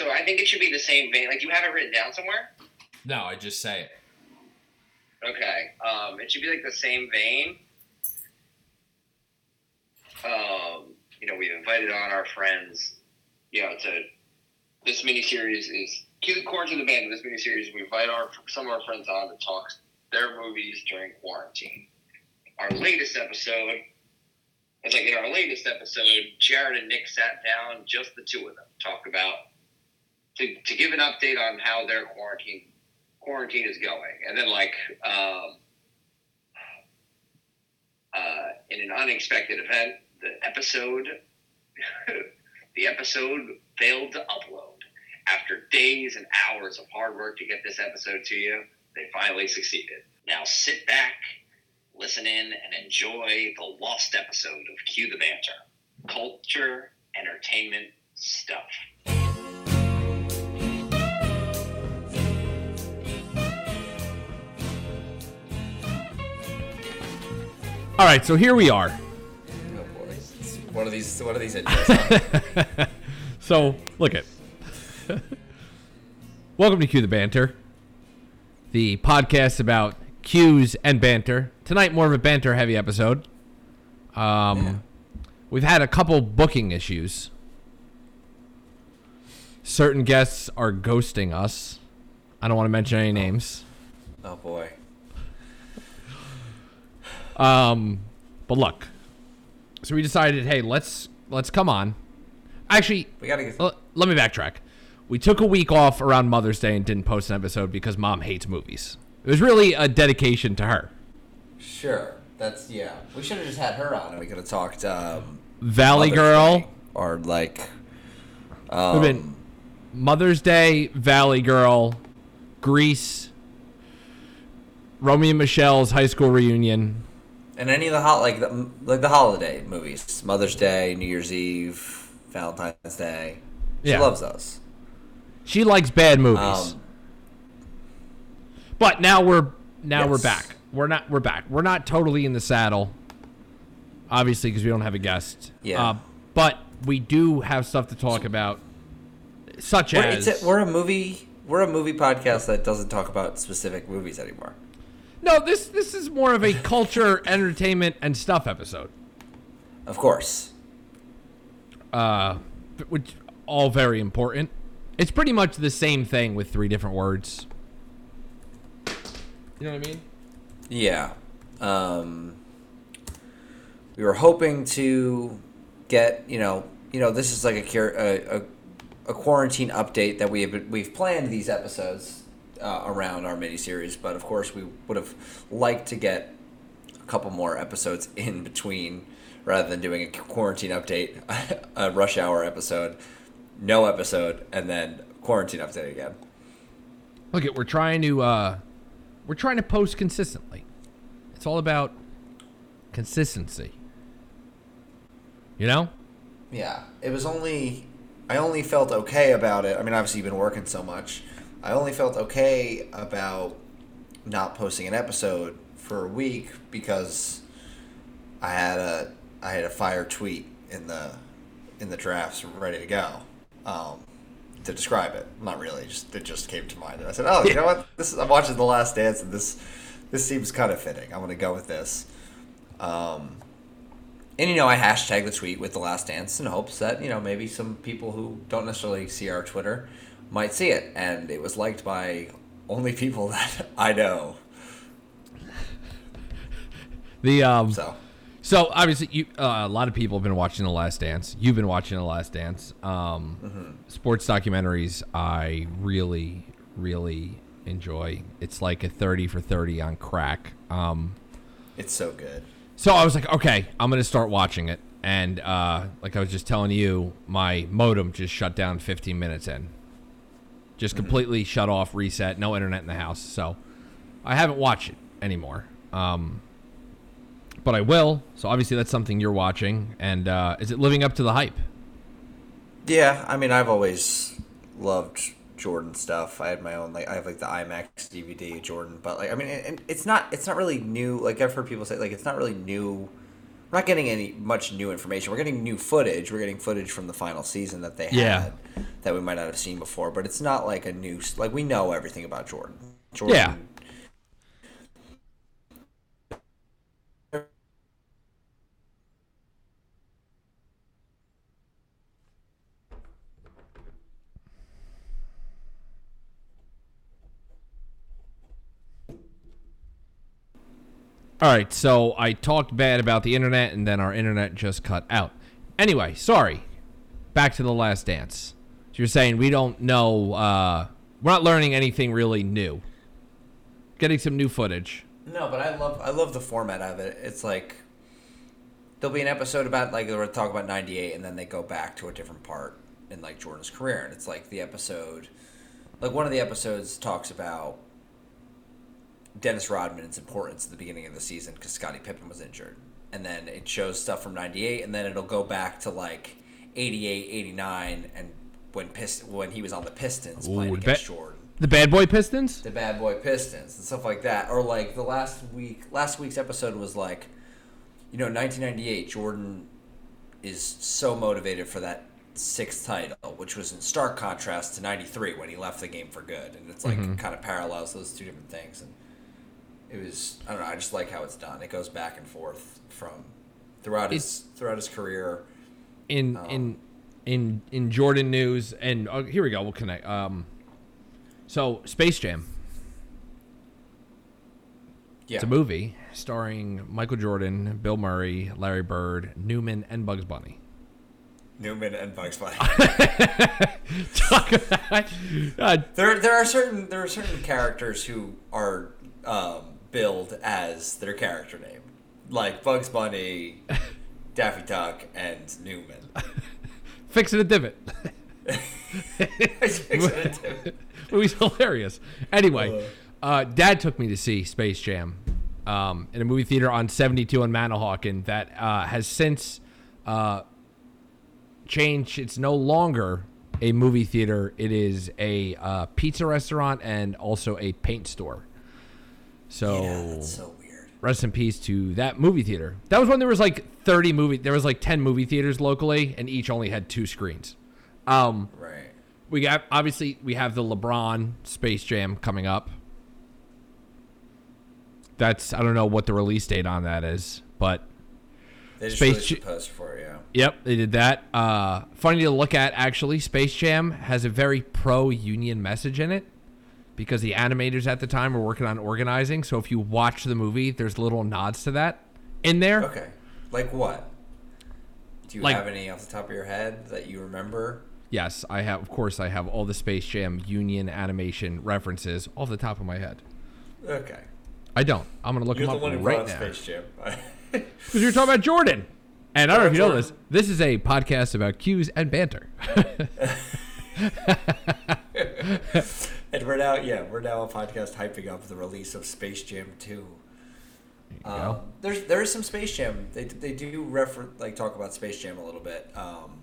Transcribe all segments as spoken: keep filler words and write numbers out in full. So I think it should be the same vein. Like, you have it written down somewhere? No, I just say it. Okay. Um, it should be, like, the same vein. Um, you know, we've invited on our friends, you know, to... This miniseries is... According to the band, this miniseries, we invite our, some of our friends on to talk their movies during quarantine. Our latest episode... It's like in our latest episode, Jared and Nick sat down, just the two of them, talked about... To, to give an update on how their quarantine quarantine is going. And then, like, um, uh, in an unexpected event, the episode the episode failed to upload. After days and hours of hard work to get this episode to you, they finally succeeded. Now sit back, listen in, and enjoy the lost episode of Cue the Banter. Culture, entertainment, stuff. All right, so here we are. Oh boy, it's one of these, one of these intros. So look it. Welcome to Cue the Banter, the podcast about cues and banter. Tonight, more of a banter-heavy episode. Um, yeah. We've had a couple booking issues. Certain guests are ghosting us. I don't want to mention any names. Oh, oh boy. Um, but look, so we decided, hey, let's, let's come on. Actually, we gotta get l- let me backtrack. We took a week off around Mother's Day and didn't post an episode because mom hates movies. It was really a dedication to her. Sure. That's, yeah. We should have just had her on and we could have talked, um, Valley Girl or like, um, been Mother's Day, Valley Girl, Grease, Romeo and Michelle's high school reunion. And any of the hot like the, like the holiday movies, Mother's Day, New Year's Eve, Valentine's Day. She yeah. loves those. She likes bad movies. Um, but now we're now yes. we're back. We're not we're back. We're not totally in the saddle, obviously, because we don't have a guest. Yeah. Uh, but we do have stuff to talk about, such we're, as it's a, we're a movie we're a movie podcast that doesn't talk about specific movies anymore. No, this this is more of a culture, entertainment, and stuff episode. Of course. Uh, which all very important. It's pretty much the same thing with three different words. You know what I mean? Yeah. Um, we were hoping to get, you know, you know, this is like a cure, a, a, a quarantine update that we have been, we've planned these episodes. Uh, around our miniseries, but of course we would have liked to get a couple more episodes in between rather than doing a quarantine update, a rush hour episode, no episode, and then quarantine update again. Look, it we're trying to uh, we're trying to post consistently. It's all about consistency. You know? Yeah. It was only I only felt okay about it. I mean, obviously you've been working so much. I only felt okay about not posting an episode for a week because I had a I had a fire tweet in the in the drafts ready to go um, to describe it. Not really, just it just came to mind. And I said, "Oh, you know what? This is, I'm watching The Last Dance, and this this seems kind of fitting. I'm going to go with this." Um, and you know, I hashtagged the tweet with The Last Dance in hopes that you know maybe some people who don't necessarily see our Twitter might see it, and it was liked by only people that I know. The um, so, so obviously, you uh, a lot of people have been watching The Last Dance. You've been watching The Last Dance. Um, mm-hmm. Sports documentaries, I really, really enjoy. It's like a thirty for thirty on crack. Um, it's so good. So I was like, okay, I'm gonna start watching it, and uh, like I was just telling you, my modem just shut down fifteen minutes in. Just completely mm-hmm. shut off, reset, no internet in the house. So I haven't watched it anymore. Um, but I will. So obviously that's something you're watching. And uh, is it living up to the hype? Yeah. I mean, I've always loved Jordan stuff. I had my own, like, I have like the IMAX D V D of Jordan. But like, I mean, it, it's not, it's not really new. Like I've heard people say, like, it's not really new. We're not getting any much new information. We're getting new footage. We're getting footage from the final season that they yeah. had. that we might not have seen before, but it's not like a new, like we know everything about Jordan. Jordan yeah. All right, so I talked bad about the internet, and then our internet just cut out. Anyway, sorry. Back to The Last Dance. So you're saying we don't know, uh, we're not learning anything really new. Getting some new footage. No, but I love I love the format of it. It's like there'll be an episode about, like, they're talking about ninety-eight, and then they go back to a different part in, like, Jordan's career. And it's like the episode, like one of the episodes talks about Dennis Rodman's importance at the beginning of the season because Scottie Pippen was injured. And then it shows stuff from ninety-eight, and then it'll go back to like eighty-eight, eighty-nine, and when Pist- when he was on the Pistons Ooh, playing against ba- Jordan. The Bad Boy Pistons? The Bad Boy Pistons and stuff like that. Or like the last week, last week's episode was like, you know, nineteen ninety-eight, Jordan is so motivated for that sixth title, which was in stark contrast to ninety-three when he left the game for good. And it's like mm-hmm. kind of parallels those two different things. And it was, I don't know, I just like how it's done. It goes back and forth from throughout his it's, throughout his career. In um, in in in Jordan news, and oh, here we go, we'll connect. Um, so, Space Jam. Yeah. It's a movie starring Michael Jordan, Bill Murray, Larry Bird, Newman, and Bugs Bunny. Newman and Bugs Bunny. Talk about uh, there. There are certain there are certain characters who are um, billed as their character name, like Bugs Bunny, Daffy Duck, and Newman. Fixing a divot. Fixing a divot. It was hilarious. Anyway, uh, Dad took me to see Space Jam um, in a movie theater on seventy-two in Manahawkin that uh, has since. Uh, Change. It's no longer a movie theater. It is a uh, pizza restaurant and also a paint store. So, yeah, that's so weird. Rest in peace to that movie theater. That was when there was like thirty movie. There was like ten movie theaters locally, and each only had two screens. Um, right. We got obviously we have the LeBron Space Jam coming up. That's I don't know what the release date on that is, but. They just Space released a post for it, yeah. Yep, they did that. Uh, funny to look at, actually. Space Jam has a very pro-union message in it because the animators at the time were working on organizing. So if you watch the movie, there's little nods to that in there. Okay. Like what? Do you like, have any off the top of your head that you remember? Yes, I have. Of course, I have all the Space Jam union animation references off the top of my head. Okay. I don't. I'm going to look You're them the up one right now. Space Jam. Because you're talking about Jordan. And I don't know if you know this. This is a podcast about cues and banter. And we're now, yeah, we're now a podcast hyping up the release of Space Jam two. There um, there's there is some Space Jam. They they do refer like talk about Space Jam a little bit um,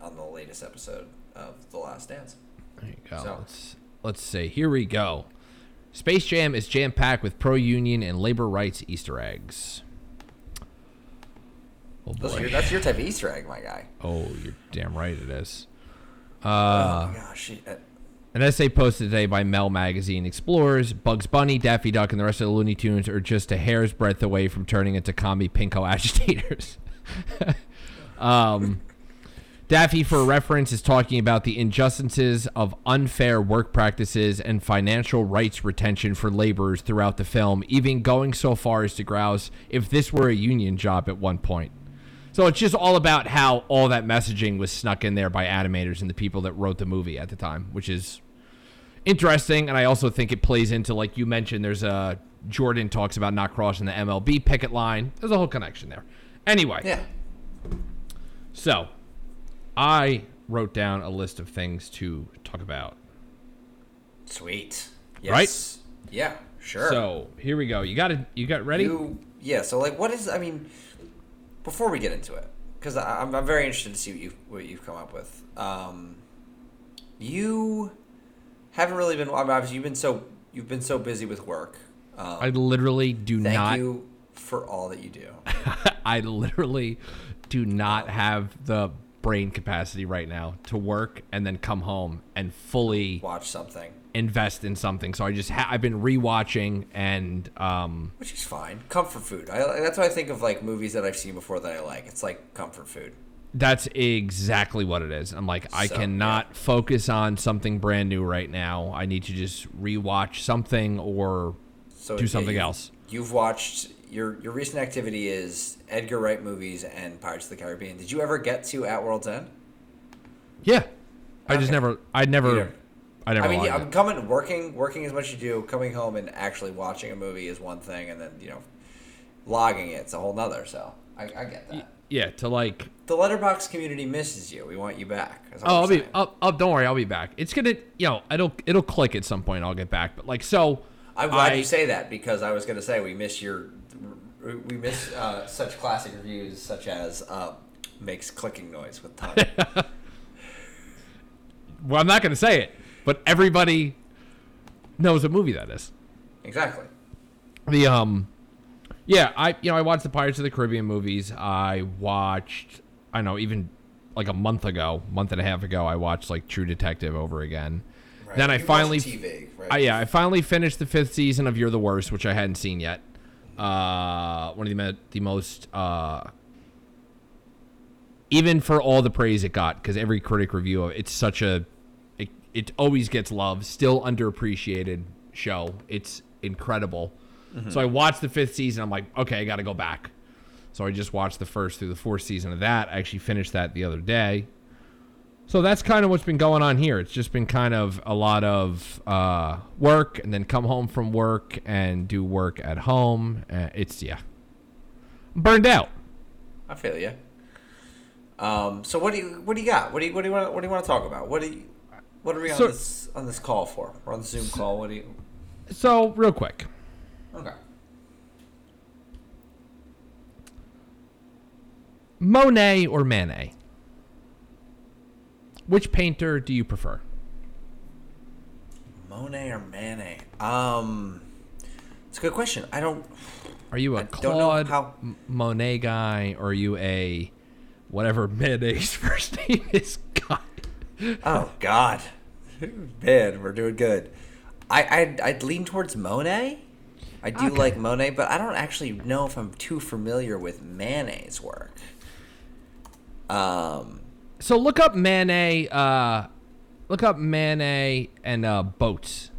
on the latest episode of The Last Dance. There you go. So. Let's let's see. Here we go. Space Jam is jam packed with pro union and labor rights Easter eggs. Oh, that's, your, that's your type of Easter egg, my guy. Oh, you're damn right it is. Uh, oh, gosh. An essay posted today by Mel Magazine explores Bugs Bunny, Daffy Duck, and the rest of the Looney Tunes are just a hair's breadth away from turning into commie pinko agitators. um, Daffy, for reference, is talking about the injustices of unfair work practices and financial rights retention for laborers throughout the film, even going so far as to grouse if this were a union job at one point. So it's just all about how all that messaging was snuck in there by animators and the people that wrote the movie at the time, which is interesting. And I also think it plays into, like you mentioned, there's a Jordan talks about not crossing the M L B picket line. There's a whole connection there. Anyway. Yeah. So I wrote down a list of things to talk about. Sweet. Yes. Right? Yeah, sure. So here we go. You got to, you got ready? You, yeah. So like, what is, I mean, before we get into it, because I'm, I'm very interested to see what you've, what you've come up with. Um, you haven't really been. I mean, obviously, you've been so you've been so busy with work. Um, I literally do thank not. Thank you for all that you do. I literally do not have the brain capacity right now to work and then come home and fully watch something, invest in something. So I just ha- I've been rewatching and um, which is fine. Comfort food. I, that's what I think of, like, movies that I've seen before that I like. It's like comfort food. That's exactly what it is. I'm like, I so, cannot yeah. focus on something brand new right now. I need to just rewatch something or so do something yeah, else. You've watched. Your your recent activity is Edgar Wright movies and Pirates of the Caribbean. Did you ever get to At World's End? Yeah, okay. I just never. I never. I never. I mean, yeah, I'm coming working working as much as you do. Coming home and actually watching a movie is one thing, and then, you know, logging it's a whole nother. So I, I get that. Yeah, to like the Letterboxd community misses you. We want you back. Oh, I'll saying. be. Oh, oh, don't worry, I'll be back. It's gonna. You know, it'll it'll click at some point. I'll get back. But like so. I'm glad I, you say that, because I was gonna say we miss your. We miss uh, such classic reviews, such as uh, makes clicking noise with time. Well, I'm not going to say it, but everybody knows what movie that is. Exactly. The um, yeah, I you know I watched the Pirates of the Caribbean movies. I watched I don't know even like a month ago, month and a half ago, I watched like True Detective over again. Right. Then you I finally T V, right? I, yeah I finally finished the fifth season of You're the Worst, which I hadn't seen yet. Uh, one of the the most uh, even for all the praise it got, because every critic review of it's such a it, it always gets love, still underappreciated show. It's incredible. Mm-hmm. So I watched the fifth season. I'm like, okay, I got to go back. So I just watched the first through the fourth season of that. I actually finished that the other day. So that's kind of what's been going on here. It's just been kind of a lot of uh, work and then come home from work and do work at home. Uh, it's, yeah, I'm burned out. I feel you. Um, so what do you what do you got? What do you what do you want what do you want to talk about? What do you, what are we on so, this on this call for? We're on the Zoom call. What do you? So real quick. Okay. Monet or Manet? Which painter do you prefer? Monet or Manet? Um, it's a good question. I don't. Are you a I Claude how... Monet guy, or are you a whatever Manet's first name is? God. Oh God, man, we're doing good. I I'd, I'd lean towards Monet. I do okay. like Monet, but I don't actually know if I'm too familiar with Manet's work. Um. So look up Manet, uh, look up Manet and uh, boats.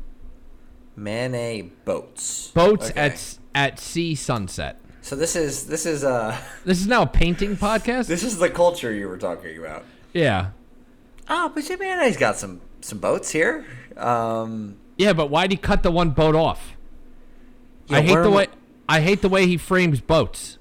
Manet boats. Boats okay. at at sea sunset. So this is this is uh this is now a painting podcast. This is the culture you were talking about. Yeah. Oh, but Manet's got some some boats here. Um, yeah, but why'd he cut the one boat off? Yeah, I hate the way I hate the way he frames boats.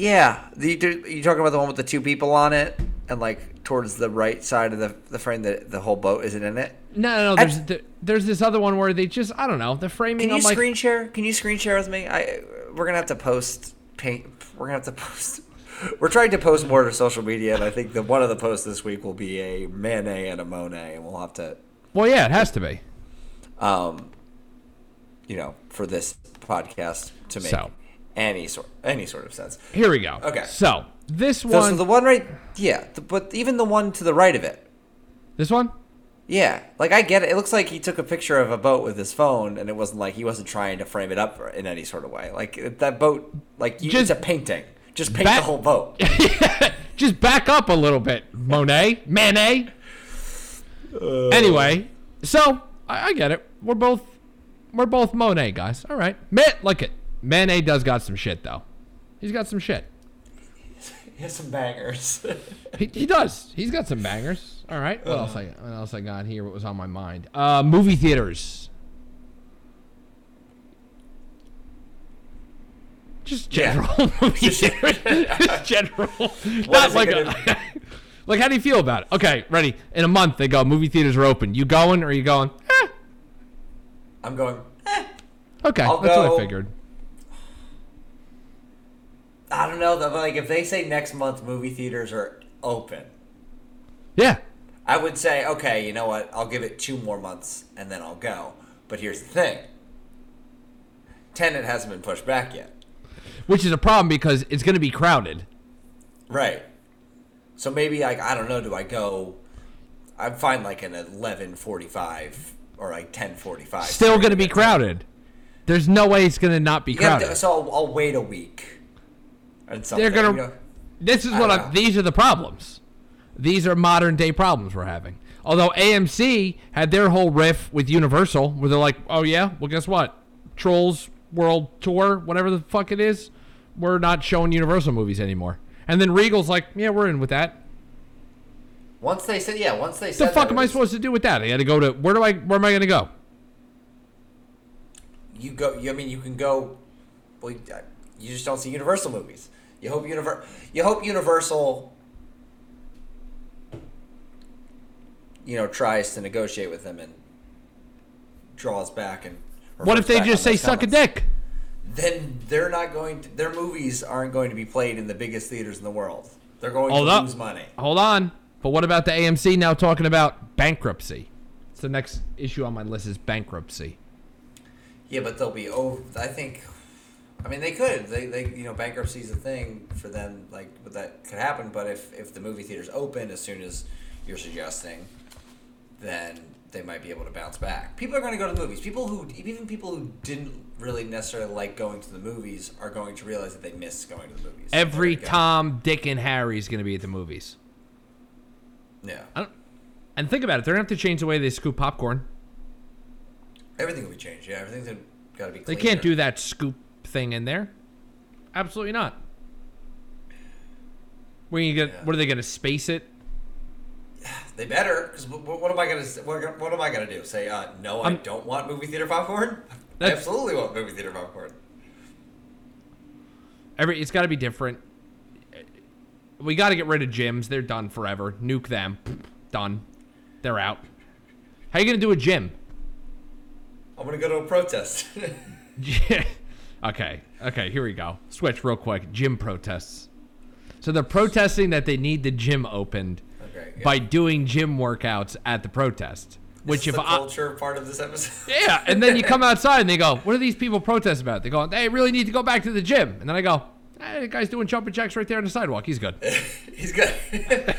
Yeah, the, you're talking about the one with the two people on it, and like towards the right side of the, the frame, the the whole boat isn't in it. No, no, no there's I, the, there's this other one where they just I don't know the framing. Can you I'm screen like, share? Can you screen share with me? I we're gonna have to post paint. We're gonna have to post. We're trying to post more to social media, and I think that one of the posts this week will be a Manet and a Monet, and we'll have to. Well, yeah, it has to be. Um, you know, for this podcast to make. So. Any sort, any sort of sense. Here we go. Okay. So this one. So, so the one right, yeah. The, but even the one to the right of it. This one. Yeah, like I get it. It looks like he took a picture of a boat with his phone, and it wasn't like he wasn't trying to frame it up in any sort of way. Like that boat, like you, just, it's a painting. Just paint back, the whole boat. Yeah, just back up a little bit, Monet, Manet. Uh, anyway, so I, I get it. We're both, we're both Monet guys. All right, man, like it. Manet does got some shit, though. He's got some shit. He has some bangers. he, he does. He's got some bangers. All right. What, uh, else I, what else I got here? What was on my mind? Uh, movie theaters. Just general yeah. movie theaters. Just general. Not like a, like, how do you feel about it? Okay, ready. In a month, they go, movie theaters are open. You going or are you going? Eh. I'm going, eh. Okay, I'll that's go. What I figured. I don't know, though, like, if they say next month movie theaters are open. Yeah. I would say, okay, you know what, I'll give it two more months, and then I'll go. But here's the thing. Tenet hasn't been pushed back yet. Which is a problem, because it's going to be crowded. Right. So maybe, like, I don't know, do I go... I'd find, like, an eleven forty-five or, like, ten forty-five. Still going to be crowded. There's no way it's going to not be crowded. Yeah, so I'll, I'll wait a week. And They're going to... You know? This is I what I... These are the problems. These are modern-day problems we're having. Although A M C had their whole riff with Universal where they're like, oh, yeah? Well, guess what? Trolls World Tour, whatever the fuck it is, we're not showing Universal movies anymore. And then Regal's like, yeah, we're in with that. Once they said, yeah, once they said that. The fuck am I supposed to do with that? I had to go to, where do I, where am I going to go? You go, I mean, you can go, well, you just don't see Universal movies. You hope, Univer- you hope Universal, you know, tries to negotiate with them and draws back and. What if they just say suck a dick? Then they're not going to, their movies aren't going to be played in the biggest theaters in the world. They're going Hold to up. lose money. Hold on. But what about the A M C now talking about bankruptcy? It's the next issue on my list is bankruptcy. Yeah, but they'll be over. I think. I mean, they could. They, they, you know, bankruptcy is a thing for them. Like, but that could happen. But if, if the movie theaters open as soon as you're suggesting, then they might be able to bounce back. People are going to go to the movies. People who, even people who didn't really necessarily like going to the movies, are going to realize that they missed going to the movies. Every Tom, Dick, and Harry is going to be at the movies. Yeah. I don't, and think about it. They're going to have to change the way they scoop popcorn. Everything will be changed. Yeah, everything's got to be cleaner. They can't do that scoop thing in there. Absolutely not. When you get, yeah. What are they going to space it? They better, because what am I going to what am I going to do? Say, uh, no, I I'm, don't want movie theater popcorn? I absolutely want movie theater popcorn. Every It's got to be different. We got to get rid of gyms. They're done forever. Nuke them. Done. They're out. How are you going to do a gym? I'm going to go to a protest. Yeah. Okay. Okay, here we go. Switch real quick. Gym protests. So they're protesting that they need the gym opened. Okay, yeah. By doing gym workouts at the protest. Which is the culture I, part of this episode. Yeah, and then you come outside and they go, what are these people protesting about? They go, they really need to go back to the gym. And then I go, hey, the guy's doing jumping jacks right there on the sidewalk. He's good. He's good.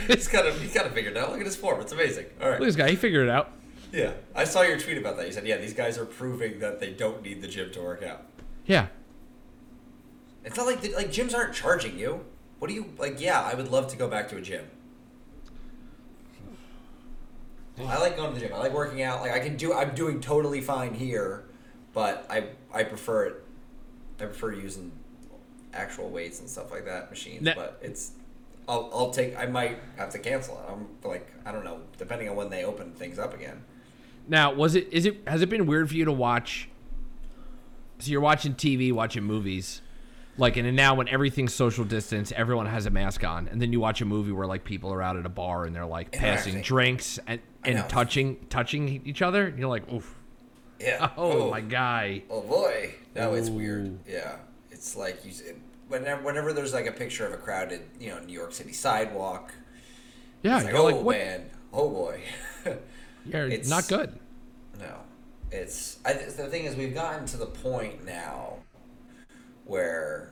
He's got it he's got figured out. Look at his form. It's amazing. All right. Look at this guy. He figured it out. Yeah. I saw your tweet about that. You said, yeah, these guys are proving that they don't need the gym to work out. Yeah. It's not like the, like gyms aren't charging you. What do you, like, yeah, I would love to go back to a gym. I like going to the gym. I like working out. Like I can do. I'm doing totally fine here, but I I prefer it. I prefer using actual weights and stuff like that, machines. That, but it's. I'll I'll take. I might have to cancel it. I'm like I don't know. Depending on when they open things up again. Now was it? Is it? Has it been weird for you to watch? So you're watching T V, watching movies, like and now when everything's social distance, everyone has a mask on, and then you watch a movie where like people are out at a bar and they're like passing drinks and. And touching touching each other, and you're like, oof. Yeah. Oh, oh, my guy. Oh, boy. No, it's Ooh. weird. Yeah. It's like, you, whenever whenever there's like a picture of a crowded, you know, New York City sidewalk. Yeah. It's like, oh, like, man. Oh, boy. Yeah, it's not good. No. It's, I, the thing is, we've gotten to the point now where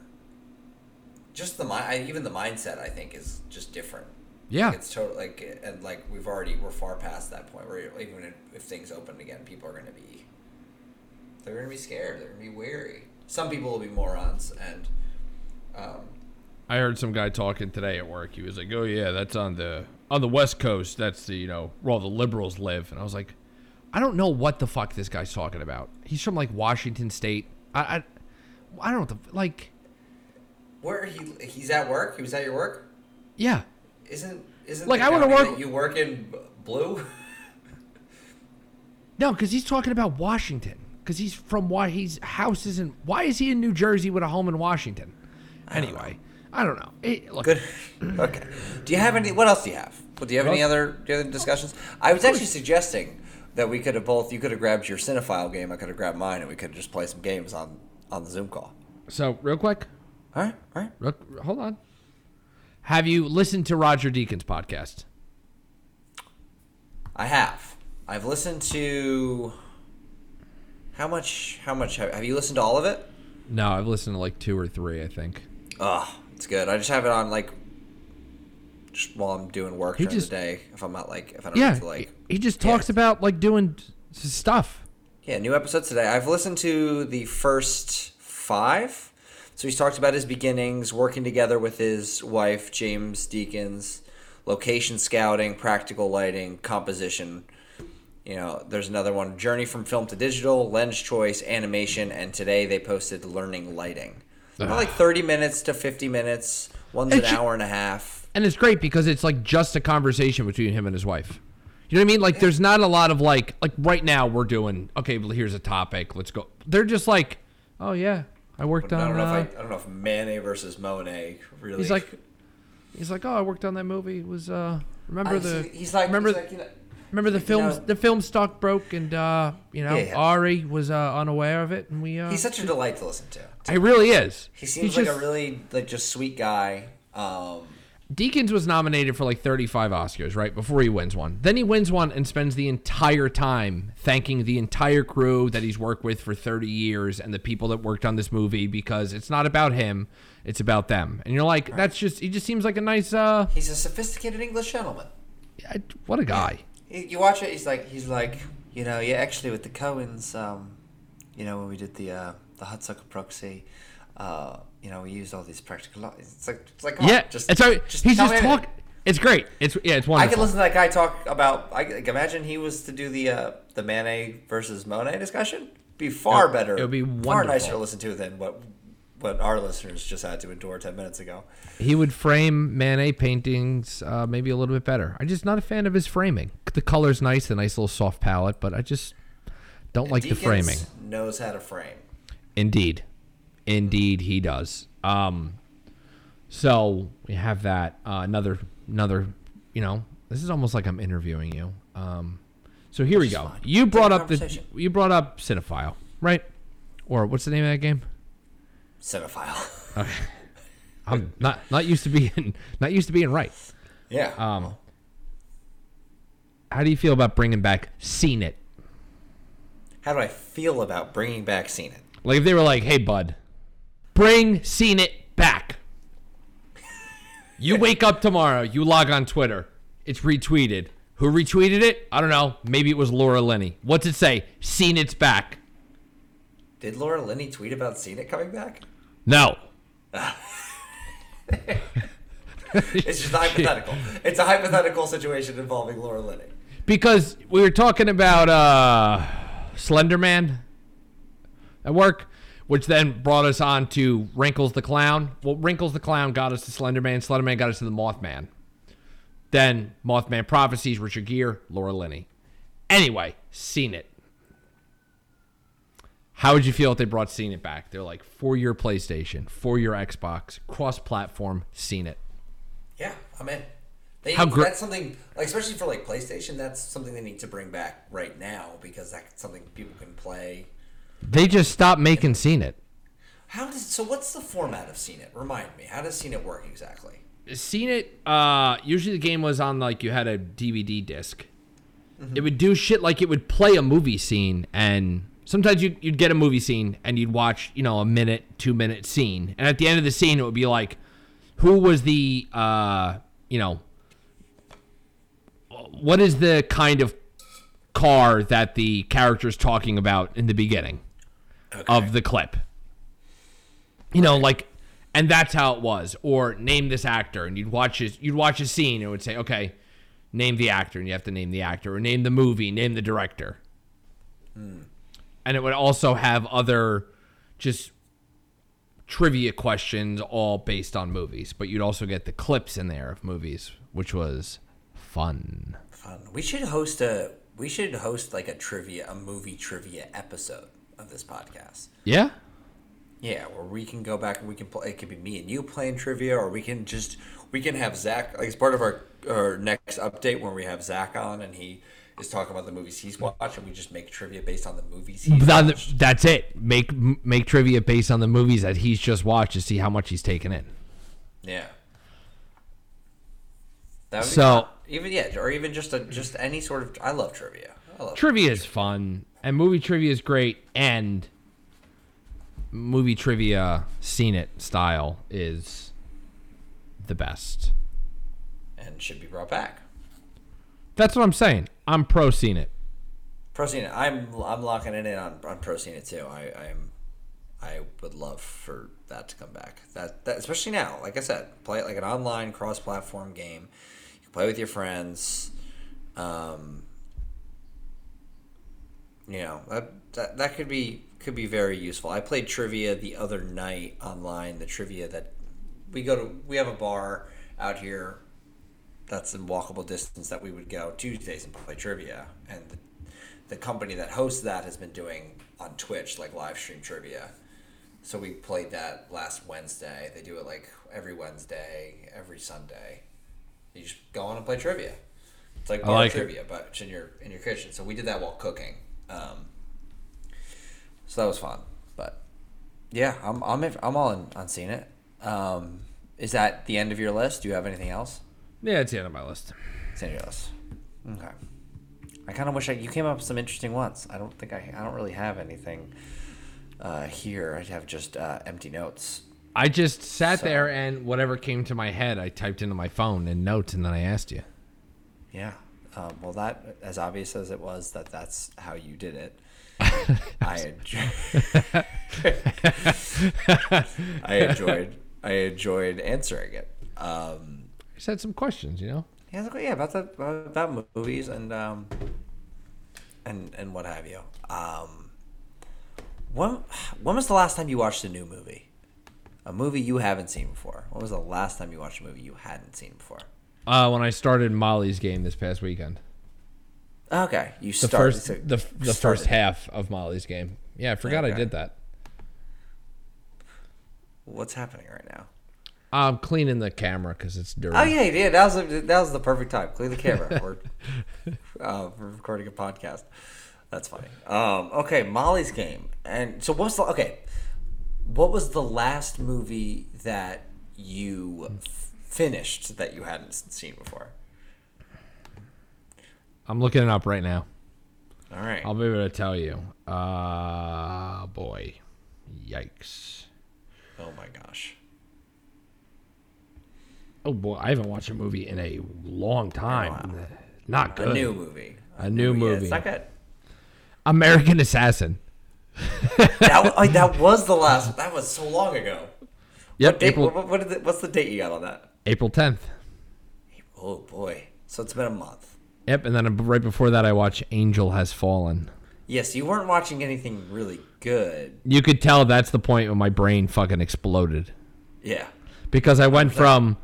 just the mind, even the mindset, I think, is just different. Yeah, like it's totally like and like we've already we're far past that point where even if things open again, people are going to be they're going to be scared, they're going to be wary. Some people will be morons, and um, I heard some guy talking today at work. He was like, "Oh yeah, that's on the on the West Coast. That's the you know where all the liberals live." And I was like, "I don't know what the fuck this guy's talking about. He's from like Washington State. I I, I don't know what the like where he he's at work. He was at your work. Yeah." Isn't isn't like I want to work. You work in blue. No, because he's talking about Washington. Because he's from why he's house isn't. Why is he in New Jersey with a home in Washington? I anyway, don't I don't know. It, look. Good. Okay. Do you have any? What else do you have? Well, do you have well, any other do you have discussions? I was actually suggesting that we could have both. You could have grabbed your cinephile game. I could have grabbed mine, and we could just play some games on on the Zoom call. So real quick. All right. All right. Real, hold on. Have you listened to Roger Deakins' podcast? I have. I've listened to how much? How much have, have you listened to all of it? No, I've listened to like two or three, I think. Oh, it's good. I just have it on like just while I'm doing work he during just, the day. If I'm not like, if I don't yeah, have to like, he just talks yeah. about like doing stuff. Yeah, new episodes today. I've listened to the first five. So he's talked about his beginnings, working together with his wife, James Deacons, location scouting, practical lighting, composition. You know, there's another one, Journey from Film to Digital, Lens Choice, Animation, and today they posted Learning Lighting. About like thirty minutes to fifty minutes, one's an hour and a half. And it's great because it's like just a conversation between him and his wife. You know what I mean? Like yeah. there's not a lot of like, like right now we're doing, okay, well, here's a topic, let's go. They're just like, oh yeah, I worked on... I don't, know uh, if I, I don't know if Manet versus Monet really... He's like, he's like, oh, I worked on that movie. It was, uh, remember I, the... He's like, remember, he's like, you know... Remember the film? You know, the film stock broke, and uh, you know yeah, yeah. Ari was uh, unaware of it, and we. Uh, He's such a delight to listen to. to he really is. He seems He's like just, a really like just sweet guy. Um, Deakins was nominated for like thirty-five Oscars, right? Before he wins one, then he wins one and spends the entire time thanking the entire crew that he's worked with for thirty years and the people that worked on this movie, because it's not about him, it's about them. And you're like, right. that's just. He just seems like a nice. Uh, He's a sophisticated English gentleman. I, what a guy. Yeah. You watch it. He's like, he's like, you know, yeah. Actually, with the Coens, um, you know, when we did the uh, the Hudsucker Proxy, uh, you know, we used all these practical. Lo- it's like, it's like, come yeah. on, just, it's a, just he's just talking. It's great. It's yeah, it's wonderful. I can listen to that guy talk about. I like, imagine he was to do the uh, the Manet versus Monet discussion. Be far no, better. It would be wonderful. Far nicer to listen to than what what our listeners just had to endure ten minutes ago. He would frame Manet paintings uh, maybe a little bit better. I'm just not a fan of his framing. The color's nice, the nice little soft palette, but I just don't and like Deakins the framing. Knows how to frame. Indeed. Indeed he does. Um, so we have that. Uh, another, another, you know, this is almost like I'm interviewing you. Um, so here Which we go. Fine. You brought Great up the, you brought up Cinephile, right? Or what's the name of that game? Cinephile. Okay. I'm not not used to being not used to being right. Yeah. Um, how do you feel about bringing back Seen It? How do I feel about bringing back Seen It? Like if they were like, "Hey, bud, bring Seen It back." You wake up tomorrow, you log on Twitter, it's retweeted. Who retweeted it? I don't know. Maybe it was Laura Linney. What's it say? Seen It's back. Did Laura Linney tweet about Seen It coming back? No. It's just hypothetical. It's a hypothetical situation involving Laura Linney. Because we were talking about uh, Slender Man at work, which then brought us on to Wrinkles the Clown. Well, Wrinkles the Clown got us to Slender Man. Slender Man got us to the Mothman. Then Mothman Prophecies, Richard Gere, Laura Linney. Anyway, Seen It. How would you feel if they brought Seen It back? They're like, for your PlayStation, for your Xbox, cross-platform, Seen It. Yeah, I'm in. They, How gr- that's something, like, especially for like PlayStation, that's something they need to bring back right now because that's something people can play. They just stopped making Seen It. How does so? What's the format of Seen It? Remind me. How does Seen It work exactly? Seen It. Uh, usually the game was on like you had a D V D disc. Mm-hmm. It would do shit like it would play a movie scene and. Sometimes you'd, you'd get a movie scene and you'd watch, you know, a minute, two minute scene. And at the end of the scene, it would be like, who was the, uh, you know, what is the kind of car that the character's talking about in the beginning okay. of the clip? You know, like, and that's how it was. Or name this actor and you'd watch his, you'd watch a scene and it would say, okay, name the actor and you have to name the actor or name the movie, name the director. Hmm. And it would also have other just trivia questions all based on movies. But you'd also get the clips in there of movies, which was fun. Fun. We should host a we should host like a trivia, a movie trivia episode of this podcast. Yeah? Yeah, where we can go back and we can play. It could be me and you playing trivia, or we can just we can have Zach like it's part of our, our next update when we have Zach on and he is talking about the movies he's watched, and we just make trivia based on the movies he's watched. That's it. Make make trivia based on the movies that he's just watched to see how much he's taken in. Yeah. That would so be even yeah, or even just a, just any sort of. I love trivia. I love trivia is fun, and movie trivia is great, and movie trivia Seen It style is the best. and should be brought back. That's what I'm saying. I'm pro seeing it. Pro seeing it. I'm I'm locking it in on, on pro seeing it too. I I'm I would love for that to come back. That that especially now. Like I said, play it like an online cross-platform game. You can play with your friends. Um, you know that that that could be could be very useful. I played trivia the other night online. The trivia that we go to. We have a bar out here that's in walkable distance that we would go Tuesdays and play trivia. And the, the company that hosts that has been doing on Twitch like live stream trivia. So we played that last Wednesday. They do it like every Wednesday, every Sunday. You just go on and play trivia. It's like bar like trivia, it. but it's in your in your kitchen. So we did that while cooking. Um, so that was fun. But yeah, I'm I'm I'm all in on seeing it. Um, is that the end of your list? Do you have anything else? Yeah, it's the end of my list. It's the end of your list. Okay. I kind of wish I, you came up with some interesting ones. I don't think I, I don't really have anything uh, here. I have just uh, empty notes. I just sat so. there and whatever came to my head, I typed into my phone in notes, and then I asked you. Yeah. Um, well, that, as obvious as it was, that that's how you did it. I enjoyed, I enjoyed, I enjoyed answering it. Um, I just had some questions, you know? Yeah, yeah, about the about movies and um and and what have you. Um, when when was the last time you watched a new movie? A movie you haven't seen before. When was the last time you watched a movie you hadn't seen before? Uh, when I started Molly's Game this past weekend. Okay, you the started first, to, the the started. first half of Molly's Game. Yeah, I forgot okay. I did that. What's happening right now? I'm cleaning the camera because it's dirty. Oh yeah, yeah, that was that was the perfect time. Clean the camera. We're, uh, we're recording a podcast. That's funny. Um, okay, Molly's Game. And so, what's the okay? What was the last movie that you f- finished that you hadn't seen before? I'm looking it up right now. All right, I'll be able to tell you. Ah, uh, boy, yikes! Oh my gosh. Oh boy, I haven't watched a movie in a long time. Wow. Not good. A new movie. A, a new, new movie. Yeah, it's not good. American Assassin. that, like, that was the last. That was so long ago. Yep. What date, April, what, what the, what's the date you got on that? April tenth. Oh boy. So it's been a month. Yep. And then right before that, I watched Angel Has Fallen. Yes, you weren't watching anything really good. You could tell that's the point when my brain fucking exploded. Yeah. Because I went from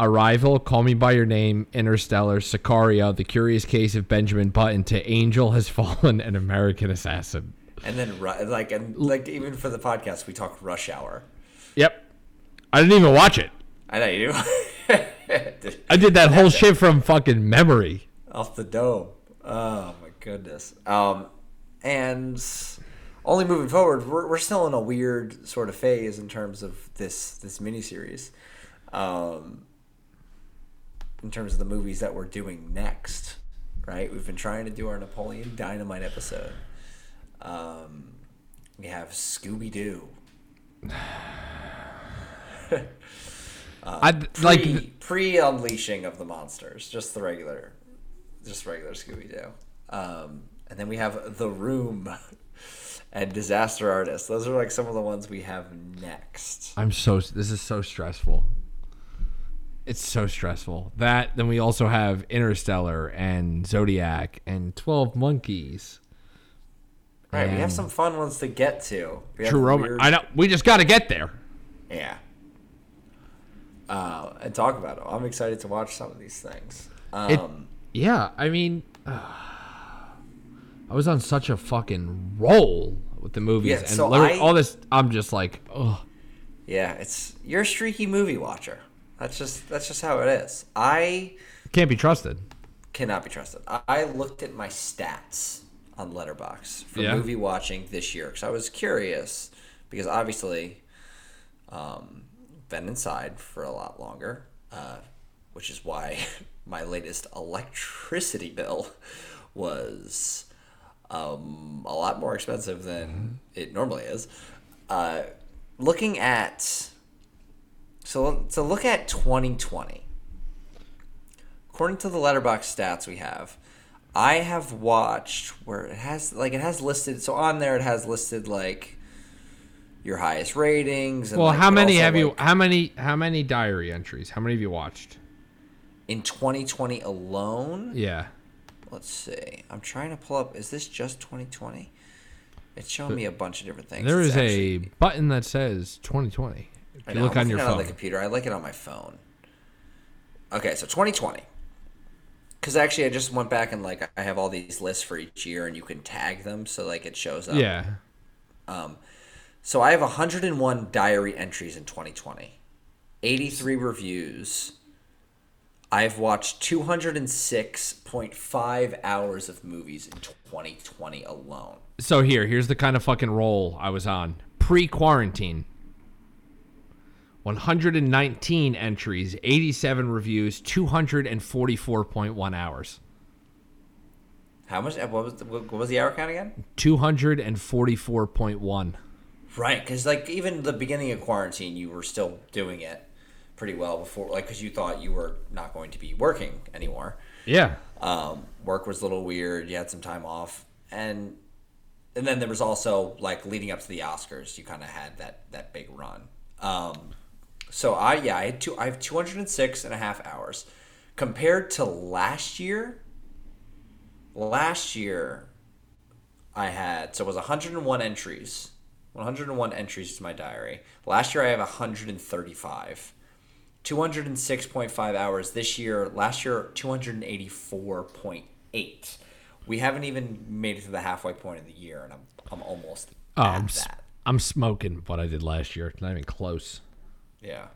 Arrival, Call Me By Your Name, Interstellar, Sicario, The Curious Case of Benjamin Button to Angel Has Fallen and American Assassin. And then, like, and like even for the podcast, we talk Rush Hour. Yep. I didn't even watch it. I know you did. I did that whole shit from fucking memory. Off the dome. Oh, my goodness. Um, and only moving forward, we're, we're still in a weird sort of phase in terms of this, this miniseries. Um... in terms of the movies that we're doing next, right? We've been trying to do our Napoleon Dynamite episode. Um, we have Scooby-Doo. uh, I pre, like pre-unleashing of the monsters, just the regular, just regular Scooby-Doo. Um, and then we have The Room and Disaster Artist. Those are like some of the ones we have next. I'm so, this is so stressful. It's so stressful. That, then we also have Interstellar and Zodiac and twelve Monkeys. All right, we have some fun ones to get to. True Romance. Weird... I know. We just got to get there. Yeah. Uh, and talk about it. I'm excited to watch some of these things. Um, it, yeah, I mean, uh, I was on such a fucking roll with the movies. Yeah, and so I, all this, I'm just like, oh. Yeah, it's you're a streaky movie watcher. That's just that's just how it is. I can't be trusted. Cannot be trusted. I, I looked at my stats on Letterboxd for yeah. movie watching this year because I was curious because obviously, um, been inside for a lot longer, uh, which is why my latest electricity bill was um, a lot more expensive than mm-hmm. it normally is. Uh, looking at. So, so look at twenty twenty. according to the Letterboxd stats we have, I have watched where it has like it has listed. So on there, it has listed like your highest ratings. And well, like, how many have like, you? How many? How many diary entries? How many have you watched in twenty twenty alone? Yeah. Let's see. I'm trying to pull up. Is this just twenty twenty? It's showing me a bunch of different things. There is actually a button that says twenty twenty. If I know, you look I'm on your phone. On the computer. I like it on my phone. Okay, so twenty twenty. Because actually, I just went back and like I have all these lists for each year, and you can tag them so like it shows up. Yeah. Um, so I have one hundred one diary entries in twenty twenty, eighty-three reviews. I've watched two hundred six point five hours of movies in twenty twenty alone. So here, here's the kind of fucking roll I was on. Pre-quarantine. one hundred nineteen entries, eighty-seven reviews, two hundred forty-four point one hours. How much? What was the, what was the hour count again? two hundred forty-four point one. Right, because like even the beginning of quarantine, you were still doing it pretty well before, like, because you thought you were not going to be working anymore. Yeah. Um, work was a little weird. You had some time off, and and then there was also like leading up to the Oscars, you kind of had that that big run. Um, so I yeah I had two I have two hundred six and a half hours compared to last year. Last year, I had so it was one hundred one entries, one hundred one entries to my diary. Last year I have one hundred thirty-five. two hundred six point five hours this year. Last year, two hundred eighty-four point eight. We haven't even made it to the halfway point of the year, and I'm I'm almost oh, at I'm that. S- I'm smoking what I did last year. It's not even close. Yeah.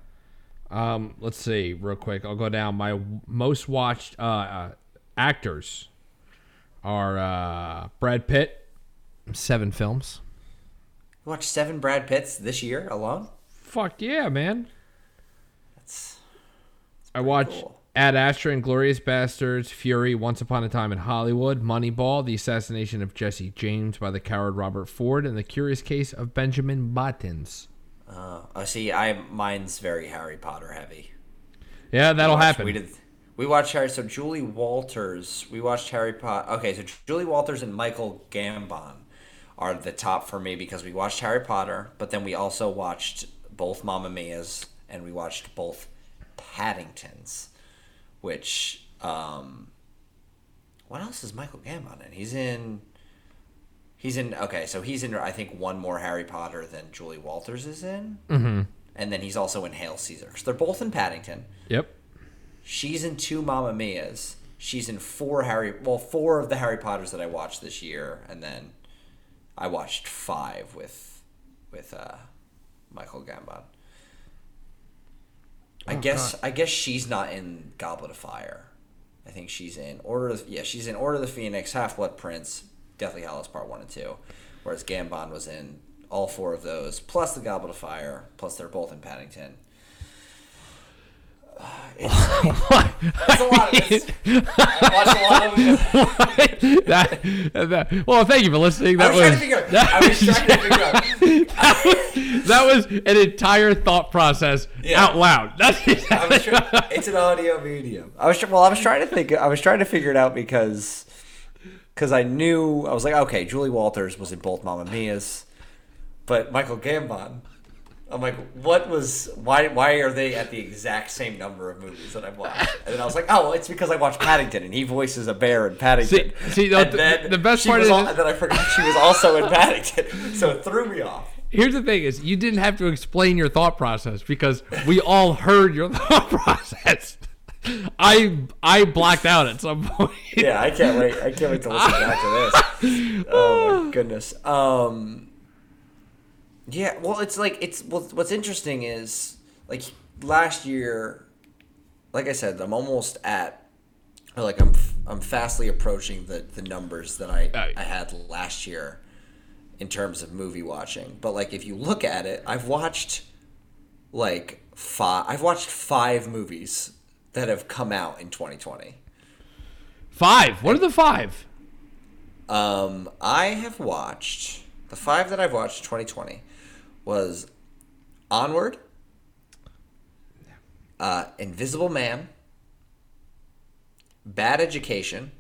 Um. Let's see real quick. I'll go down. My most watched uh, uh, actors are uh, Brad Pitt. Seven films. You watched seven Brad Pitts this year alone? Fuck yeah, man. It's I watched cool. Ad Astra, Inglourious Bastards, Fury, Once Upon a Time in Hollywood, Moneyball, The Assassination of Jesse James by the Coward Robert Ford, and The Curious Case of Benjamin Button. Uh, oh, see, I mine's very Harry Potter heavy. Yeah, that'll we watched, happen. We did. We watched Harry. So Julie Walters. We watched Harry Potter. Okay, so Julie Walters and Michael Gambon are the top for me because we watched Harry Potter, but then we also watched both Mamma Mia's. And we watched both Paddingtons, which, um, what else is Michael Gambon in? He's in, he's in, okay, so he's in, I think, one more Harry Potter than Julie Walters is in. Mm-hmm. And then he's also in Hail Caesar. So they're both in Paddington. Yep. She's in two Mamma Mia's. She's in four Harry, well, four of the Harry Potters that I watched this year. And then I watched five with, with, uh, Michael Gambon. I oh, guess God. I guess she's not in Goblet of Fire. I think she's in Order of yeah she's in Order of the Phoenix, Half Blood Prince, Deathly Hallows Part One and Two, whereas Gambon was in all four of those plus the Goblet of Fire plus they're both in Paddington. Uh, it's, it's a lot. Of, it's, I watched a lot of that, that, well, thank you for listening. That I was, was trying to figure out. That I was trying to figure out. That was, that was an entire thought process yeah. out loud. That's I was trying, it's an audio medium. I was well. I was trying to think. I was trying to figure it out because because I knew I was like, okay, Julie Walters was in both Mamma Mia's, but Michael Gambon. I'm like, what was, why Why are they at the exact same number of movies that I've watched? And then I was like, oh, well, it's because I watched Paddington, and he voices a bear in Paddington. See, see and the, then the best part is... All, and then I forgot she was also in Paddington, so it threw me off. Here's the thing is, you didn't have to explain your thought process, because we all heard your thought process. I I blacked out at some point. Yeah, I can't wait. I can't wait to listen back to this. Oh, my goodness. Um... Yeah, well, it's like it's well, what's interesting is like last year, like I said, I'm almost at, or like I'm I'm fastly approaching the, the numbers that I, oh. I had last year in terms of movie watching. But like if you look at it, I've watched like five. I've watched five movies that have come out in twenty twenty. Five. What are the five? Um, I have watched the five that I've watched in twenty twenty. Was Onward, uh, Invisible Man, Bad Education.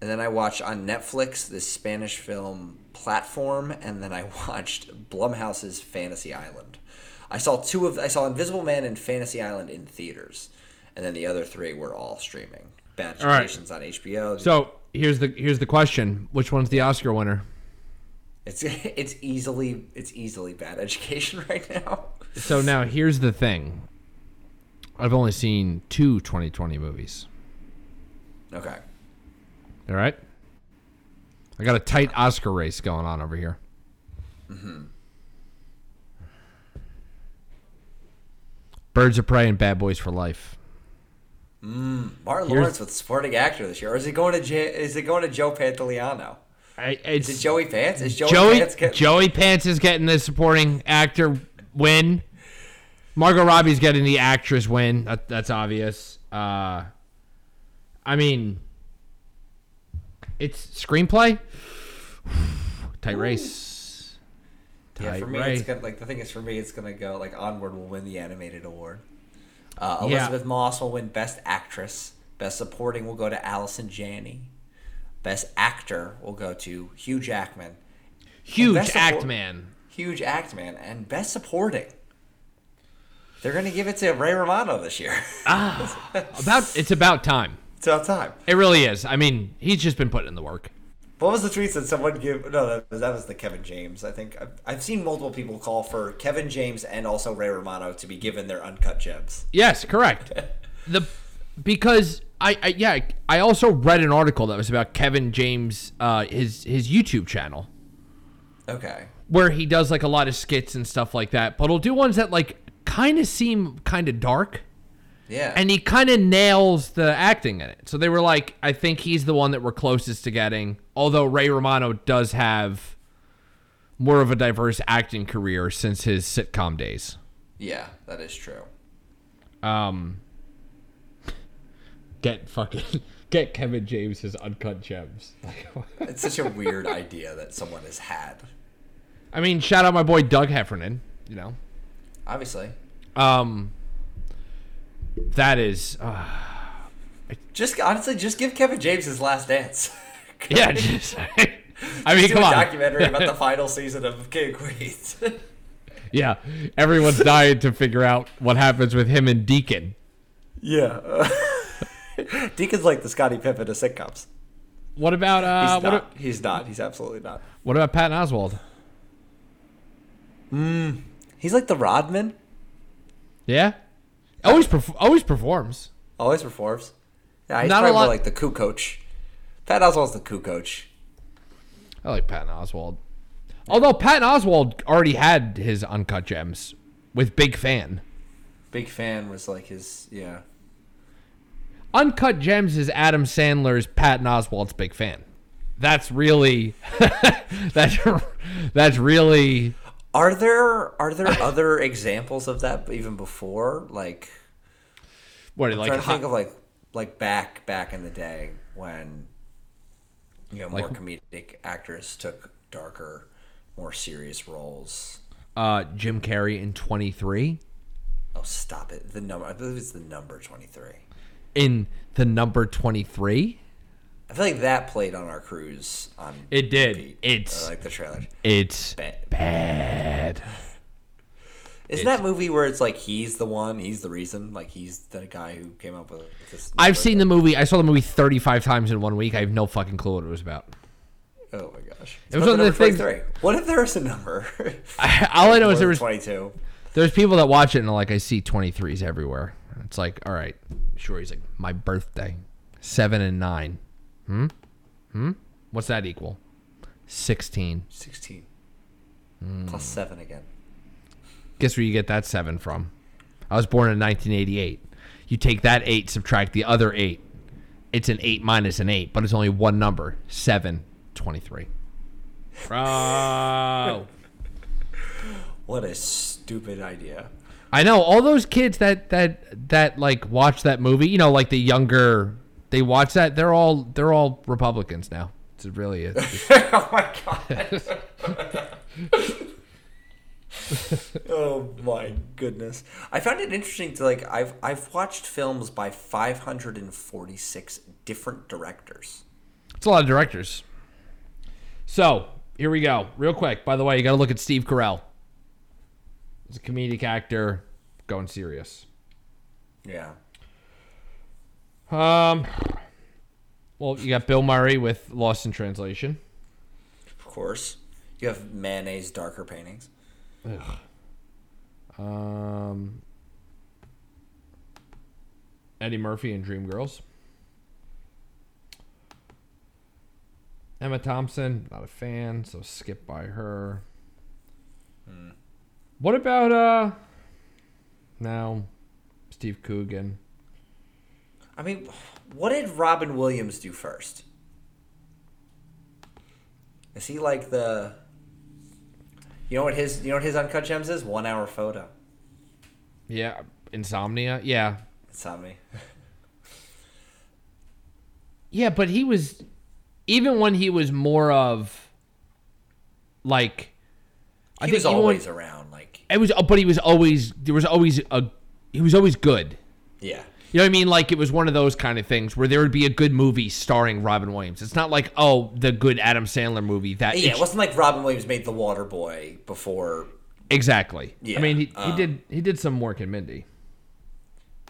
And then I watched on Netflix this Spanish film Platform, and then I watched Blumhouse's Fantasy Island. I saw two of I saw Invisible Man and Fantasy Island in theaters, and then the other three were all streaming. Bad Education's right. on H B O. So here's the here's the question: which one's the Oscar winner? It's it's easily it's easily Bad Education right now. So now here's the thing: I've only seen two twenty twenty movies. Okay. All right, I got a tight Oscar race going on over here. Mm-hmm. Birds of Prey and Bad Boys for Life. Mm, Martin Here's, Lawrence with supporting actor this year, or is it going to J- is it going to Joe Pantoliano? I, it's, is it Joey Pants? Is Joey, Joey Pants getting- Joey Pants is getting the supporting actor win. Margot Robbie's getting the actress win. That, that's obvious. Uh, I mean. It's screenplay, tight race. Tight yeah, for me, race. It's gonna, like the thing is for me, it's gonna go like Onward will win the animated award. Uh, Elizabeth yeah. Moss will win Best Actress. Best Supporting will go to Allison Janney. Best Actor will go to Hugh Jackman. Huge Actman. Huge Actman, and Best Supporting. They're gonna give it to Ray Romano this year. ah, about it's about time. It's about time. It really is. I mean, he's just been putting in the work. What was the tweet that someone gave? No, that was, that was the Kevin James, I think. I've, I've seen multiple people call for Kevin James and also Ray Romano to be given their Uncut Gems. Yes, correct. the Because, I, I yeah, I also read an article that was about Kevin James, uh, his, his YouTube channel. Okay. Where he does, like, a lot of skits and stuff like that. But he'll do ones that, like, kind of seem kind of dark. Yeah. And he kind of nails the acting in it. So they were like, I think he's the one that we're closest to getting. Although Ray Romano does have more of a diverse acting career since his sitcom days. Yeah, that is true. Um, Get fucking... Get Kevin James his Uncut Gems. It's such a weird idea that someone has had. I mean, shout out my boy Doug Heffernan, you know. Obviously. Um... That is... Uh, just honestly, just give Kevin James his Last Dance. yeah, just... I mean, just come on. Do a documentary about the final season of King of Queens. yeah, everyone's dying to figure out what happens with him and Deacon. Yeah. Deacon's like the Scottie Pippen of sitcoms. What about... Uh, he's, what not. Ab- he's not. He's absolutely not. What about Patton Oswalt? Mm, he's like the Rodman. Yeah? Always, perf- always performs. Always performs. Yeah, he's Not probably a lot. More like the coup coach. Patton Oswalt's the coup coach. I like Patton Oswalt. Although Patton Oswalt already had his Uncut Gems with Big Fan. Big Fan was like his, yeah. Uncut Gems is Adam Sandler's Patton Oswalt's Big Fan. That's really, that's that's really... Are there are there other examples of that even before? Like, what? I'm like, trying to think of like like back back in the day when you know more like, comedic actors took darker, more serious roles. Uh, Jim Carrey in twenty-three. Oh, stop it! The number I believe it's the number twenty-three. In the number twenty-three. I feel like that played on our cruise. On it did. Pete, it's like the trailer. It's bad. bad. Isn't it's, that movie where it's like he's the one, he's the reason, like he's the guy who came up with this? I've seen the movie. I saw the movie thirty-five times in one week. I have no fucking clue what it was about. Oh my gosh! It was one of the things. What if there is a number? I, all I know is there was twenty-two. There's people that watch it and are like, I see twenty-threes everywhere. It's like, all right, sure. He's like, my birthday, seven and nine. Hmm? Hmm? What's that equal? sixteen. sixteen. Mm. Plus seven again. Guess where you get that seven from? I was born in nineteen eighty-eight. You take that eight, subtract the other eight. It's an eight minus an eight, but it's only one number. seven, twenty-three. Bro! What a stupid idea. I know. All those kids that, that, that like, watch that movie, you know, like the younger... They watch that. They're all they're all Republicans now. It's really is. Oh my god. Oh my goodness. I found it interesting to like I've I've watched films by five hundred forty-six different directors. It's a lot of directors. So, here we go. Real quick. By the way, you got to look at Steve Carell. He's a comedic actor going serious. Yeah. Um well, you got Bill Murray with Lost in Translation. Of course. You have Manet's Darker Paintings. Ugh. Um, Eddie Murphy in Dreamgirls. Emma Thompson, not a fan, so skip by her. Hmm. What about uh? Now, Steve Coogan. I mean, what did Robin Williams do first? Is he like the? You know what his you know what his Uncut Gems is? One hour photo. Yeah. Insomnia. Yeah. Insomnia. Yeah, but he was, even when he was more of like, I he think was always when, around like it was but he was always there was always a he was always good. Yeah. You know what I mean? Like, it was one of those kind of things where there would be a good movie starring Robin Williams. It's not like, oh, the good Adam Sandler movie. That yeah, it wasn't like Robin Williams made The Waterboy before. Exactly. Yeah. I mean, he, um, he did he did some work in Mindy.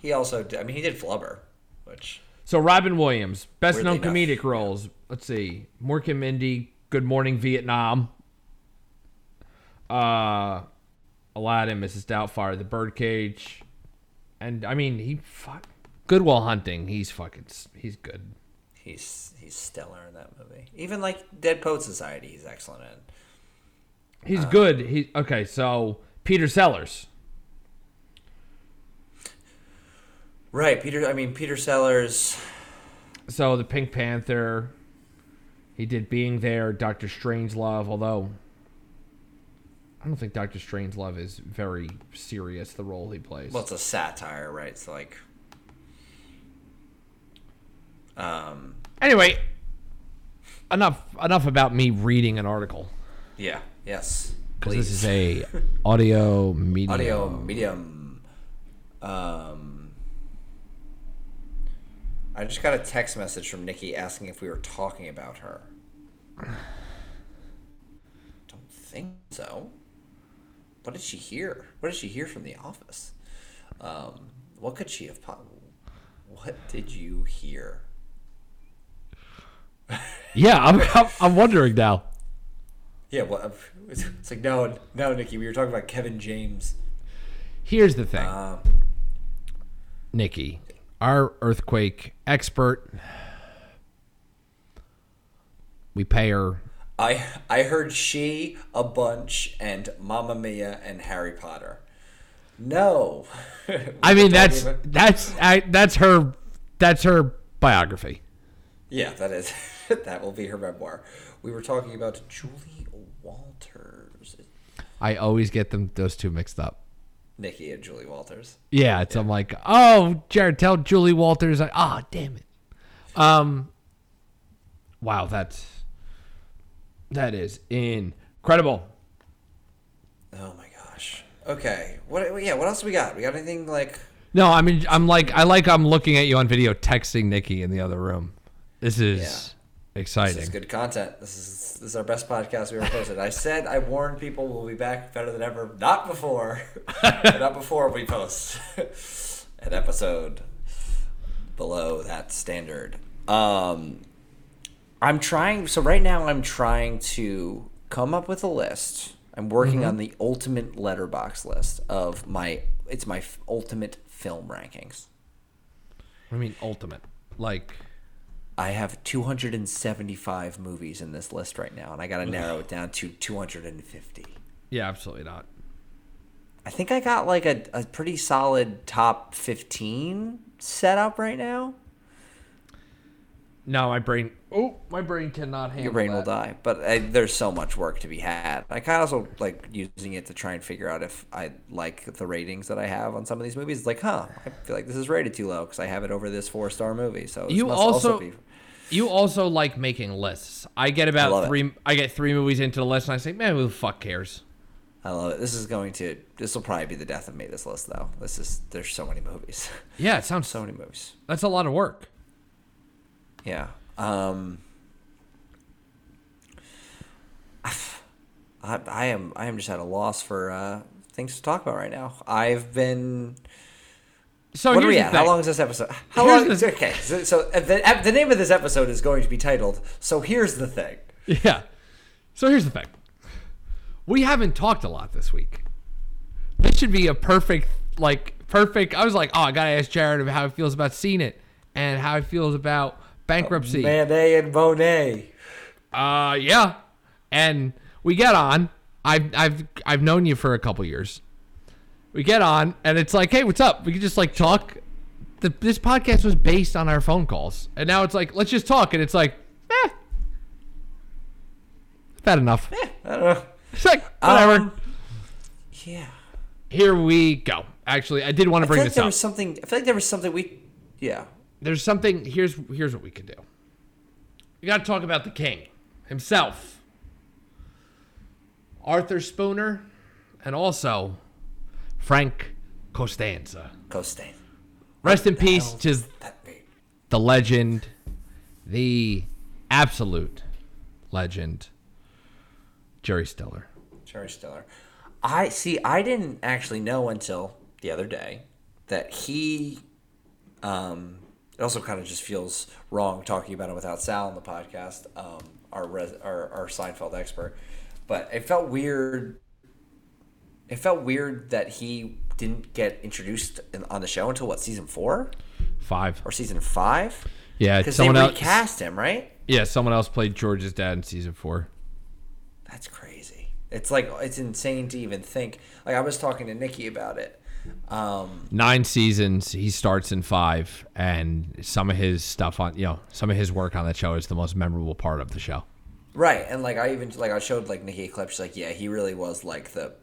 He also did. I mean, he did Flubber, which. So Robin Williams, best known enough, comedic roles. Yeah. Let's see, Mork and Mindy, Good Morning Vietnam, uh, Aladdin, Missus Doubtfire, The Birdcage, and I mean, he fuck. Goodwill Hunting, he's fucking, he's good. He's he's stellar in that movie. Even like Dead Poet Society, he's excellent in. He's um, good. He okay. So Peter Sellers, right? Peter, I mean Peter Sellers. So the Pink Panther, he did Being There, Doctor Strangelove. Although I don't think Doctor Strangelove is very serious. The role he plays. Well, it's a satire, right? So like. Um, anyway, enough enough about me reading an article. Yeah. Yes. Because this is a audio medium. Audio medium. Um, I just got a text message from Nikki asking if we were talking about her. Don't think so. What did she hear? What did she hear from the office? Um, what could she have? Po- what did you hear? Yeah, I'm, I'm I'm wondering now. Yeah, well, it's like no, no, Nikki, we were talking about Kevin James. Here's the thing, um, Nikki, our earthquake expert. We pay her. I I heard She, A Bunch, and Mamma Mia and Harry Potter. No, I mean that's even... that's I, that's her that's her biography. Yeah, that is. That will be her memoir. We were talking about Julie Walters. I always get them those two mixed up. Nikki and Julie Walters. Yeah, it's, yeah. I'm like, oh, Jared, tell Julie Walters. I, oh, damn it. Um. Wow, that's that is incredible. Oh my gosh. Okay. What? Yeah. What else we got? We got anything like? No, I mean, I'm like, I like, I'm looking at you on video, texting Nikki in the other room. This is yeah. exciting. This is good content. This is this is our best podcast we ever posted. I said I warned people we'll be back better than ever. Not before. Not before we post an episode below that standard. Um, I'm trying. So right now I'm trying to come up with a list. I'm working mm-hmm. on the ultimate Letterboxd list of my. It's my ultimate film rankings. What do you mean ultimate? Like. I have two hundred seventy-five movies in this list right now, and I got to narrow it down to two hundred fifty. Yeah, absolutely not. I think I got like a, a pretty solid top fifteen set up right now. No, my brain... Oh, my brain cannot handle that. Your brain that. will die, but I, there's so much work to be had. I kind of also like using it to try and figure out if I like the ratings that I have on some of these movies. It's like, huh, I feel like this is rated too low because I have it over this four-star movie. So this you must also, also be... You also like making lists. I get about I three. It. I get three movies into the list, and I say, man, who the fuck cares? I love it. This is going to this will probably be the death of me, this list, though. This is there's so many movies. Yeah, it sounds so many movies. That's a lot of work. Yeah. Um I, I am I am just at a loss for uh, things to talk about right now. I've been So what are we at? How long is this episode? How here's long is this? Okay. So, so the, the name of this episode is going to be titled So Here's the Thing. Yeah. So here's the thing. We haven't talked a lot this week. This should be a perfect, like, perfect. I was like, oh, I got to ask Jared about how he feels about seeing it and how he feels about bankruptcy. Oh, Manet and Monet. Uh, yeah. And we get on. I've, I've, I've known you for a couple years. We get on, and it's like, hey, what's up? We can just, like, talk. The, this podcast was based on our phone calls. And now it's like, let's just talk. And it's like, eh. Bad enough. Eh, I don't know. It's like, whatever. Um, yeah. Here we go. Actually, I did want to bring this up. I feel like there was something. I feel like there was something we... Yeah. There's something... Here's here's what we can do. We got to talk about the king himself. Arthur Spooner. And also... Frank Costanza. Costanza. Rest in peace to the legend, the absolute legend, Jerry Stiller. Jerry Stiller. I see, I didn't actually know until the other day that he, um, it also kind of just feels wrong talking about it without Sal on the podcast, um, our, res, our, our Seinfeld expert, but it felt weird. It felt weird that he didn't get introduced in, on the show until, what, season four? Five. Or season five? Yeah. Because they recast him, right? Yeah, someone else played George's dad in season four. That's crazy. It's like, it's insane to even think. Like, I was talking to Nikki about it. Um, Nine seasons, he starts in five, and some of his stuff on, you know, some of his work on that show is the most memorable part of the show. Right, and like, I even, like, I showed, like, Nikki a clip, she's like, yeah, he really was, like, the...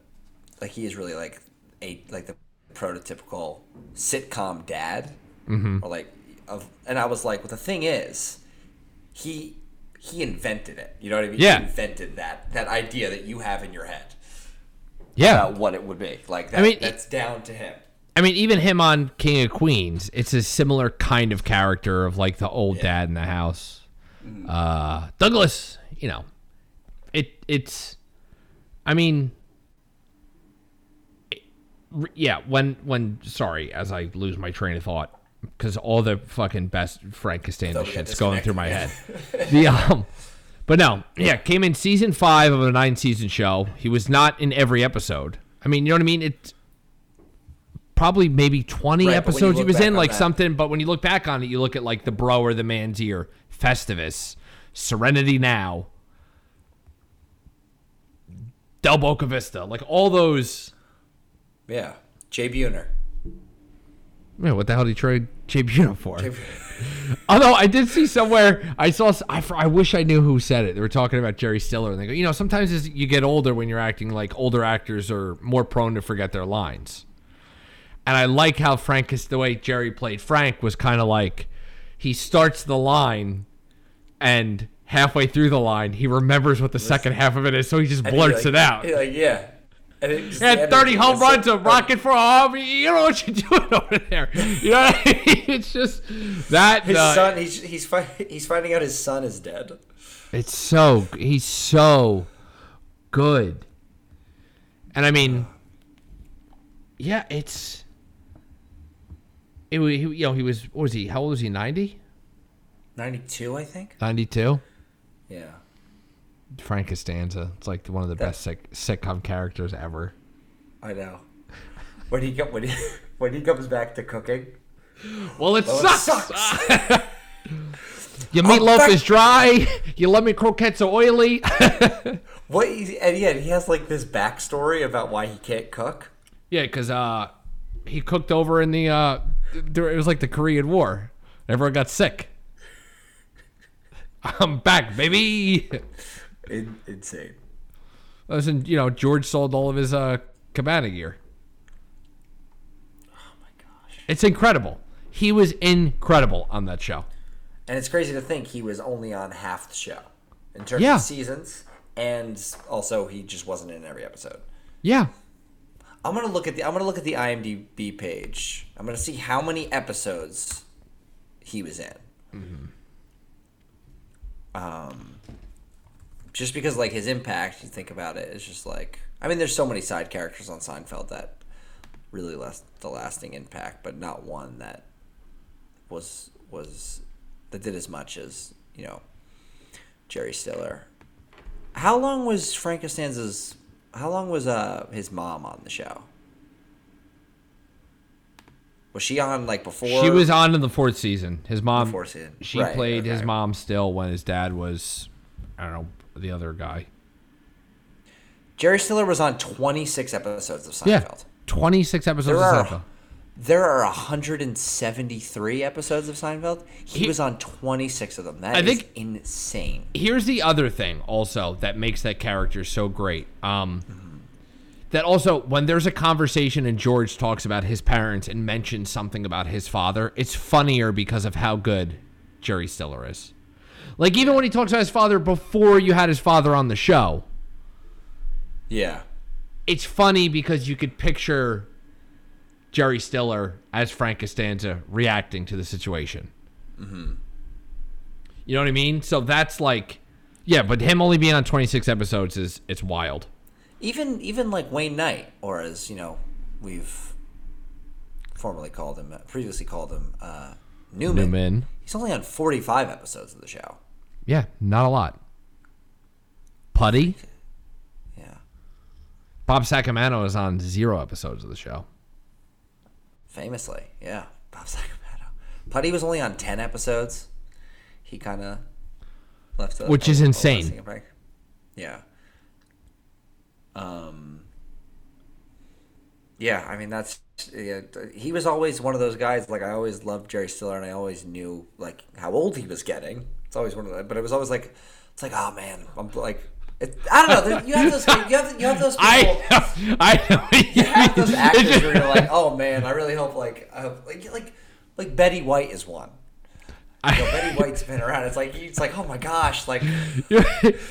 Like, he is really, like, a like the prototypical sitcom dad. Mm-hmm. Or, like, of, and I was like, well, the thing is, he he invented it. You know what I mean? Yeah. He invented that that idea that you have in your head. Yeah. About what it would be. Like, that, I mean, that's down to him. I mean, even him on King of Queens, it's a similar kind of character of, like, the old yeah. dad in the house. Mm-hmm. Uh, Douglas, you know. it It's, I mean... Yeah, when, when, sorry, as I lose my train of thought, because all the fucking best Frank Costanza shit's going through my head. the, um, but no, yeah, came in season five of a nine-season show. He was not in every episode. I mean, you know what I mean? It's probably maybe twenty right, episodes he was in, like that. something, but when you look back on it, you look at, like, The Bro or The Man's Ear, Festivus, Serenity Now, Del Boca Vista, like, all those... Yeah, Jay Buhner. Yeah, what the hell did he trade Jay Buhner for? Jay Buhner. Although I did see somewhere, I saw. I, I wish I knew who said it. They were talking about Jerry Stiller, and they go, you know, sometimes as you get older, when you're acting, like, older actors are more prone to forget their lines. And I like how Frank is the way Jerry played Frank was kind of like he starts the line, and halfway through the line, he remembers what the Listen. second half of it is, so he just blurts like, it out. Like, yeah. And had thirty home runs of rocket for a home. You don't know what you're doing over there. You know what I mean? It's just that his uh, son. He's he's fi- he's finding out his son is dead. It's so he's so good, and I mean, yeah, it's it. He, you know, he was. What was he? How old was he? Ninety. Ninety-two, I think. Ninety-two. Yeah. Frank Costanza. It's like one of the that, best sick, sitcom characters ever. I know. When he when he, when he comes back to cooking. Well, it well, sucks. It sucks. Your meatloaf oh, is dry. Your lemon croquettes are oily. What? And yeah, he has like this backstory about why he can't cook. Yeah, because uh, he cooked over in the uh, it was like the Korean War. Everyone got sick. I'm back, baby. In, insane. Listen, you know, George sold all of his uh, cabana gear. Oh my gosh. It's incredible. He was incredible on that show. And it's crazy to think he was only on half the show in terms yeah. of seasons. And also, he just wasn't in every episode. Yeah. I'm gonna look at the I'm gonna look at the IMDb page. I'm gonna see how many episodes he was in. Mm-hmm. Um, just because like his impact, you think about it, it's just like I mean, there's so many side characters on Seinfeld that really left the lasting impact, but not one that was was that did as much as you know Jerry Stiller. How long was Frank Costanza's? How long was uh his mom on the show? Was she on like before? She was on in the fourth season. His mom. Fourth season. She right, played okay. his mom still when his dad was, I don't know, the other guy. Jerry Stiller was on twenty-six episodes of Seinfeld. Yeah, twenty-six episodes there of Seinfeld. Are, there are one hundred seventy-three episodes of Seinfeld. He, he was on twenty-six of them. That I is think, insane. Here's the other thing also that makes that character so great. Um, mm-hmm. That also, when there's a conversation and George talks about his parents and mentions something about his father, it's funnier because of how good Jerry Stiller is. Like, even when he talks about his father before you had his father on the show. Yeah. It's funny because you could picture Jerry Stiller as Frank Costanza reacting to the situation. Mm-hmm. You know what I mean? So that's like, yeah, but him only being on twenty-six episodes is it's wild. Even even like Wayne Knight, or as you know, we've formerly called him, previously called him uh, Newman. Newman. He's only on forty-five episodes of the show. Yeah, not a lot. Putty. Yeah. Bob Sacamano is on zero episodes of the show. Famously, yeah. Bob Sacamano. Putty was only on ten episodes. He kind of left. A, Which a, is insane. A yeah. Um. Yeah, I mean that's yeah, he was always one of those guys. Like I always loved Jerry Stiller, and I always knew like how old he was getting. It's always one of that, but it was always like it's like oh man, I'm like. It, I don't know. You have those. You have, you have those people. I, I, you have those actors where you're like, oh man, I really hope like, I hope, like, like, like Betty White is one. You know, Betty White's been around. It's like, it's like, oh my gosh, like you're,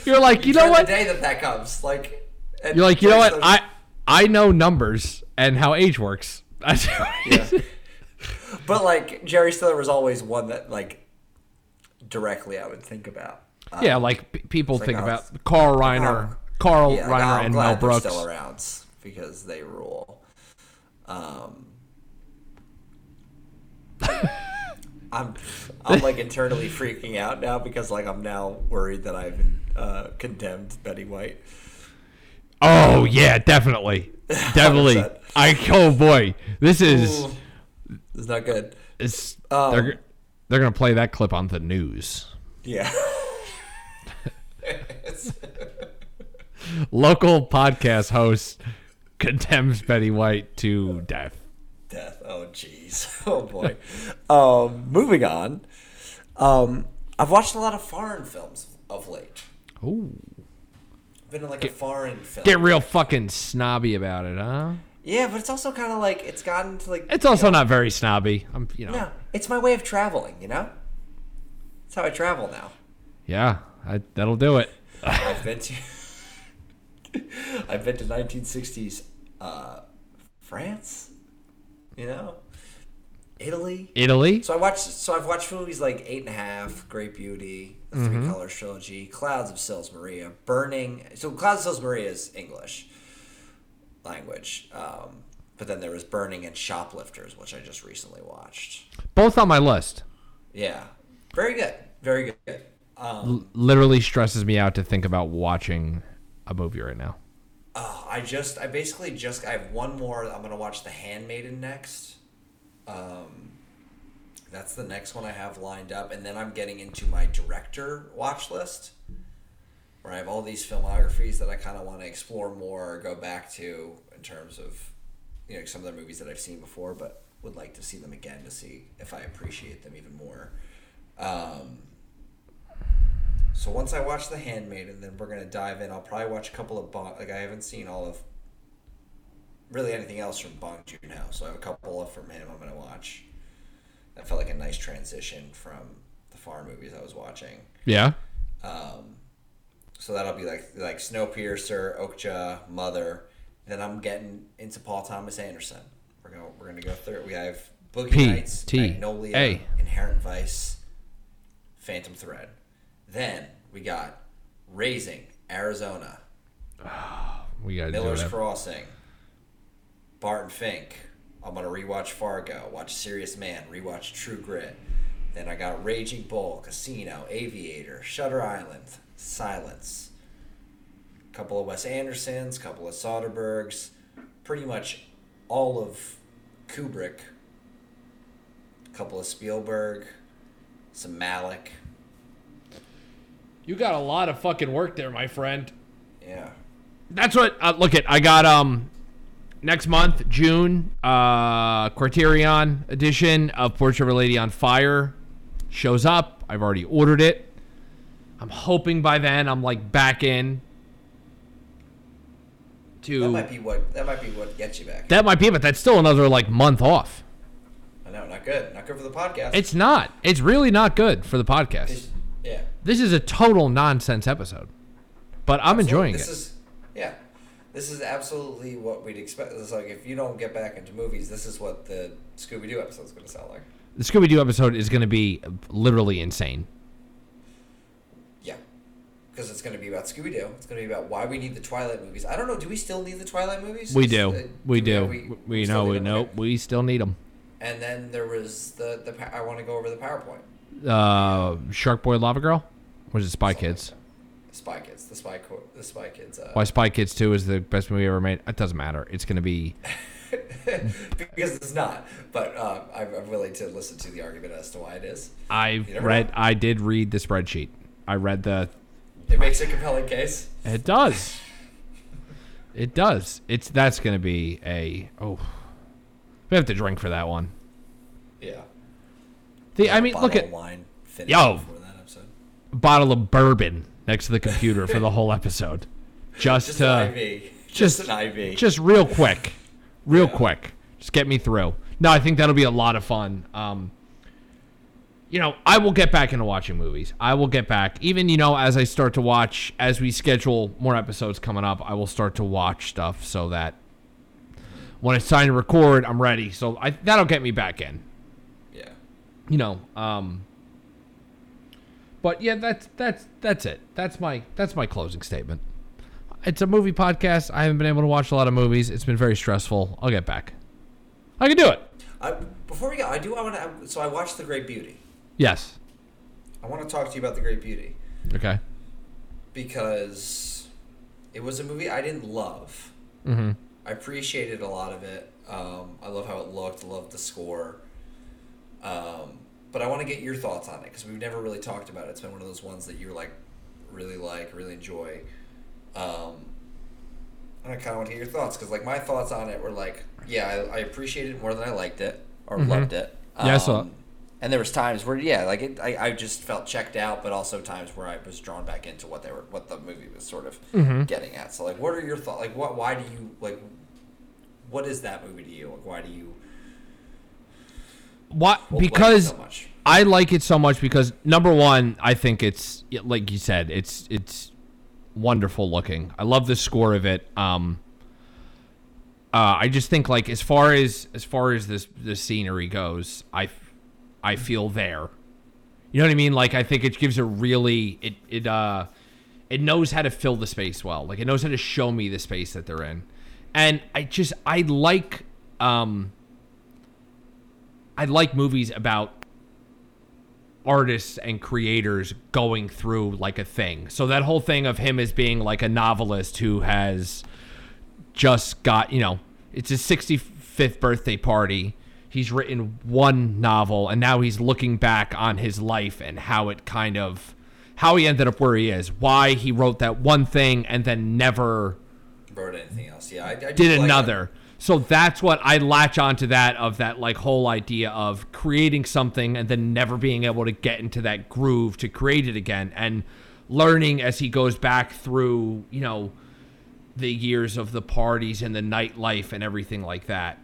you're like, you, you know what? The day that that comes, like and, you're like, you like, know what? I, I know numbers and how age works. Yeah. But like Jerry Stiller was always one that like directly I would think about. Um, yeah, like p- people think like, about oh, Carl Reiner, oh, Carl yeah, Reiner, no, and Mel Brooks still around because they rule. Um, I'm, I'm like internally freaking out now because like I'm now worried that I've uh, condemned Betty White. Oh um, yeah, definitely, definitely. I oh boy, this is Ooh, this is not good. It's um, they're they're gonna play that clip on the news. Yeah. Local podcast host condemns Betty White to death. Death. Oh, jeez. Oh, boy. um, moving on. Um, I've watched a lot of foreign films of late. Ooh. I've been in like get, a foreign film. Get real fucking snobby about it, huh? Yeah, but it's also kind of like it's gotten to like. It's also know, not very snobby. I'm, you know. No, it's my way of traveling. You know, that's how I travel now. Yeah. I, that'll do it. I've been to I've been to nineteen sixties uh, France, you know, Italy. Italy. So I watched. So I've watched movies like Eight and a Half, Great Beauty, The mm-hmm. Three Colors Trilogy, Clouds of Sils Maria, Burning. So Clouds of Sils Maria is English language, um, but then there was Burning and Shoplifters, which I just recently watched. Both on my list. Yeah, very good. Very good. Um, literally stresses me out to think about watching a movie right now. Oh, I just, I basically just, I have one more. I'm going to watch The Handmaiden next. Um, that's the next one I have lined up. And then I'm getting into my director watch list where I have all these filmographies that I kind of want to explore more or go back to in terms of, you know, some of the movies that I've seen before, but would like to see them again to see if I appreciate them even more. Um, So once I watch The Handmaiden, then we're going to dive in. I'll probably watch a couple of Bong. Like, I haven't seen all of really anything else from Bong Joon-ho. So I have a couple of from him I'm going to watch. That felt like a nice transition from the foreign movies I was watching. Yeah. Um, so that'll be like like Snowpiercer, Okja, Mother, Then I'm getting into Paul Thomas Anderson. We're gonna we're gonna go through. We have Boogie P- Nights, T- Magnolia, A. Inherent Vice, Phantom Thread. Then we got Raising Arizona. Oh, we got Miller's Crossing. Barton Fink. I'm gonna rewatch Fargo. Watch Serious Man. Rewatch True Grit. Then I got Raging Bull, Casino, Aviator, Shutter Island, Silence. Couple of Wes Andersons, couple of Soderberghs, pretty much all of Kubrick, couple of Spielberg, some Malick. You got a lot of fucking work there, my friend. Yeah. That's what, uh, look at, I got, um, next month, June, uh, Criterion edition of Portrait of a Lady on Fire shows up. I've already ordered it. I'm hoping by then I'm like back in. To, that might be what that might be what gets you back. That might be, but that's still another like month off. I know, not good. Not good for the podcast. It's not. It's really not good for the podcast. It's, yeah. This is a total nonsense episode. But I'm absolutely. enjoying this it. This is yeah. This is absolutely what we'd expect. It's like if you don't get back into movies, this is what the Scooby-Doo episode is going to sound like. The Scooby-Doo episode is going to be literally insane. Because it's going to be about Scooby-Doo. It's going to be about why we need the Twilight movies. I don't know. Do we still need the Twilight movies? We do. Uh, we do. We, we, we know. We know. Right? We still need them. And then there was the... the. I want to go over the PowerPoint. Uh, Sharkboy Lava Girl? Or is it Spy Something Kids? Like Spy Kids. The Spy Co- The Spy Kids. Uh, why Spy Kids two is the best movie ever made. It doesn't matter. It's going to be... because it's not. But uh, I'm, I'm willing to listen to the argument as to why it is. I've read... Know. I did read the spreadsheet. I read the... It makes a compelling case. It does. It does. It's that's going to be a oh. We have to drink for that one. Yeah. The I mean, look at wine. Yo, that bottle of bourbon next to the computer for the whole episode. Just, just to, an I V. Just, just an I V. Just real quick, real yeah. quick. Just get me through. No, I think that'll be a lot of fun. Um. You know, I will get back into watching movies. I will get back. Even, you know, as I start to watch, as we schedule more episodes coming up, I will start to watch stuff so that when it's time to record, I'm ready. So I, that'll get me back in. Yeah. You know, um, but yeah, that's that's that's it. That's my that's my closing statement. It's a movie podcast. I haven't been able to watch a lot of movies. It's been very stressful. I'll get back. I can do it. I, before we go, I do I want to. So I watched The Great Beauty. Yes. I want to talk to you about The Great Beauty. Okay. Because it was a movie I didn't love. Mm-hmm. I appreciated a lot of it. Um, I love how it looked. I love the score. Um, but I want to get your thoughts on it because we've never really talked about it. It's been one of those ones that you like, really like, really enjoy. Um, and I kind of want to get your thoughts because like my thoughts on it were like, yeah, I, I appreciated it more than I liked it or mm-hmm. loved it. Um, yeah, I saw it. And there was times where, yeah, like it, I, I just felt checked out, but also times where I was drawn back into what they were, what the movie was sort of mm-hmm. getting at. So, like, what are your thoughts? Like, what, why do you like? What is that movie to you? Like, why do you? What because like so much? I like it so much because number one, I think it's like you said, it's it's wonderful looking. I love the score of it. Um, uh, I just think like as far as as far as this the scenery goes, I. I feel there. You know what I mean? Like, I think it gives a really... It it uh, it knows how to fill the space well. Like, it knows how to show me the space that they're in. And I just... I like... Um, I like movies about artists and creators going through, like, a thing. So that whole thing of him as being, like, a novelist who has just got... You know, it's his sixty-fifth birthday party. He's written one novel, and now he's looking back on his life and how it kind of, how he ended up where he is, why he wrote that one thing and then never wrote anything else. Yeah, I, I did like another. That. So that's what I latch onto that of that like whole idea of creating something and then never being able to get into that groove to create it again and learning as he goes back through, you know, the years of the parties and the nightlife and everything like that.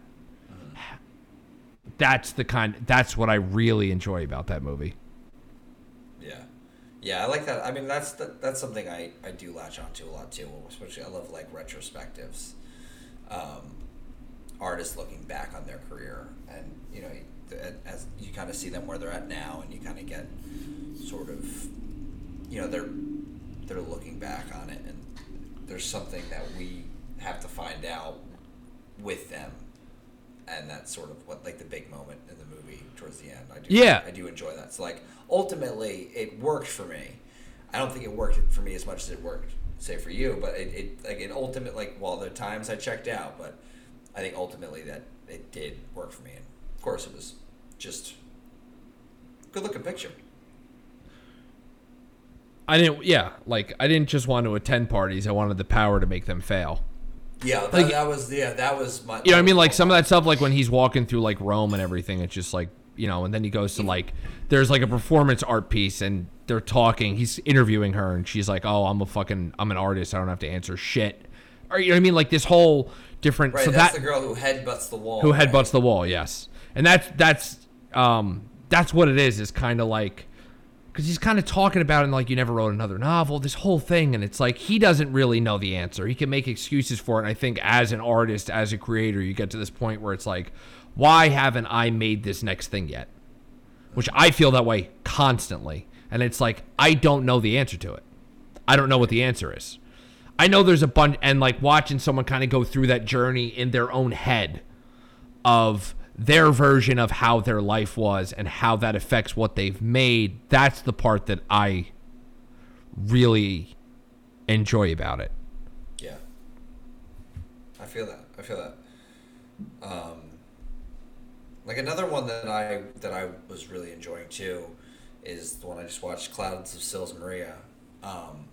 That's the kind. That's what I really enjoy about that movie. Yeah, yeah, I like that. I mean, that's the, that's something I, I do latch onto a lot too. Especially, I love like retrospectives. um, artists looking back on their career, and you know, as you kind of see them where they're at now, and you kind of get sort of, you know, they're they're looking back on it, and there's something that we have to find out with them, and that's sort of what, like, the big moment in the movie towards the end. I do, yeah. I do enjoy that. So, like, ultimately, it worked for me. I don't think it worked for me as much as it worked, say, for you, but it, it like, it ultimately, like, well, there are times I checked out, but I think ultimately that it did work for me. And, of course, it was just a good-looking picture. I didn't, yeah, like, I didn't just want to attend parties. I wanted the power to make them fail. Yeah, that, like, that was, yeah, that was my... You know what I mean? Like, some of that stuff, like, when he's walking through, like, Rome and everything, it's just, like, you know, and then he goes to, like, there's, like, a performance art piece, and they're talking, he's interviewing her, and she's like, oh, I'm a fucking, I'm an artist, I don't have to answer shit. Or, you know what I mean? Like, this whole different... Right, so that's that, the girl who headbutts the wall. Who right? headbutts the wall, yes. And that's, that's, um, that's what it is, is kind of, like... Because he's kind of talking about it, and like, you never wrote another novel, this whole thing. And it's like, he doesn't really know the answer. He can make excuses for it. And I think as an artist, as a creator, you get to this point where it's like, why haven't I made this next thing yet? Which I feel that way constantly. And it's like, I don't know the answer to it. I don't know what the answer is. I know there's a bunch, and like watching someone kind of go through that journey in their own head of their version of how their life was and how that affects what they've made. That's the part that I really enjoy about it. Yeah. I feel that. I feel that. Um, like another one that I, that I was really enjoying too is the one I just watched, Clouds of Sils Maria, um,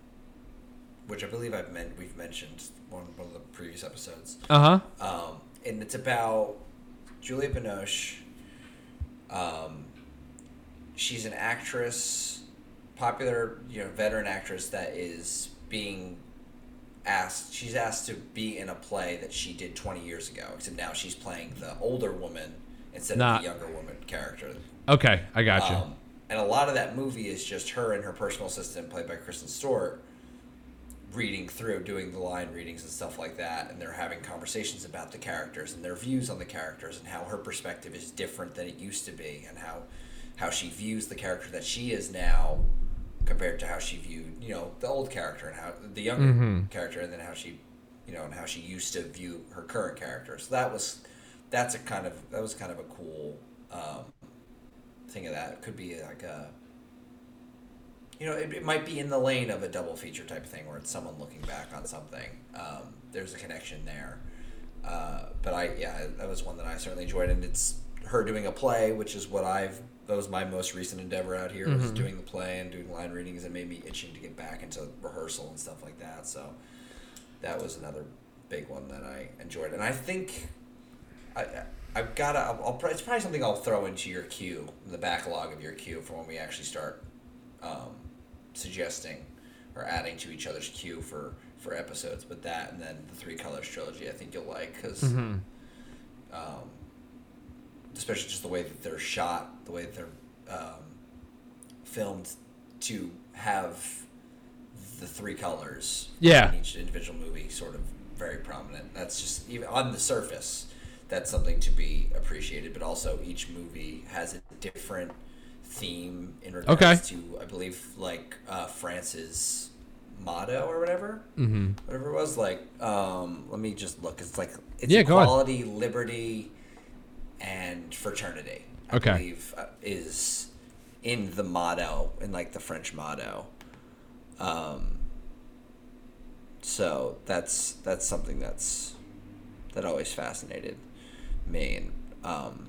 which I believe I've meant, we've mentioned one, one of the previous episodes. Uh-huh. Um, and it's about Julia Binoche, um, she's an actress, popular, you know, veteran actress that is being asked, she's asked to be in a play that she did twenty years ago, except now she's playing the older woman instead Not, of the younger woman character. Okay, I got you. Um, and a lot of that movie is just her and her personal assistant, played by Kristen Stewart, reading through, doing the line readings and stuff like that, and they're having conversations about the characters and their views on the characters and how her perspective is different than it used to be, and how how she views the character that she is now compared to how she viewed, you know, the old character and how the younger mm-hmm. character, and then how she, you know, and how she used to view her current character. So that was that's a kind of that was kind of a cool um, thing of that. It could be like a You know, it, it might be in the lane of a double feature type of thing where it's someone looking back on something. Um, there's a connection there. Uh, but I, yeah, that was one that I certainly enjoyed. And it's her doing a play, which is what I've, that was my most recent endeavor out here, mm-hmm. was doing the play and doing line readings, and made me itching to get back into rehearsal and stuff like that. So that was another big one that I enjoyed. And I think I, I've got to, I'll, I'll, it's probably something I'll throw into your queue, the backlog of your queue for when we actually start um, suggesting or adding to each other's queue for, for episodes, but that, and then the Three Colors trilogy, I think you'll like, because mm-hmm. um, especially just the way that they're shot, the way that they're um, filmed to have the three colors yeah. in each individual movie sort of very prominent. That's just, even on the surface, that's something to be appreciated, but also each movie has a different theme in regards okay. to, I believe, like uh, France's motto or whatever, mm-hmm. whatever it was. Like, um, let me just look. It's like it's yeah, equality, liberty, and fraternity. I okay. believe uh, is in the motto, in like the French motto. Um. So that's that's something that's that always fascinated me. And, um.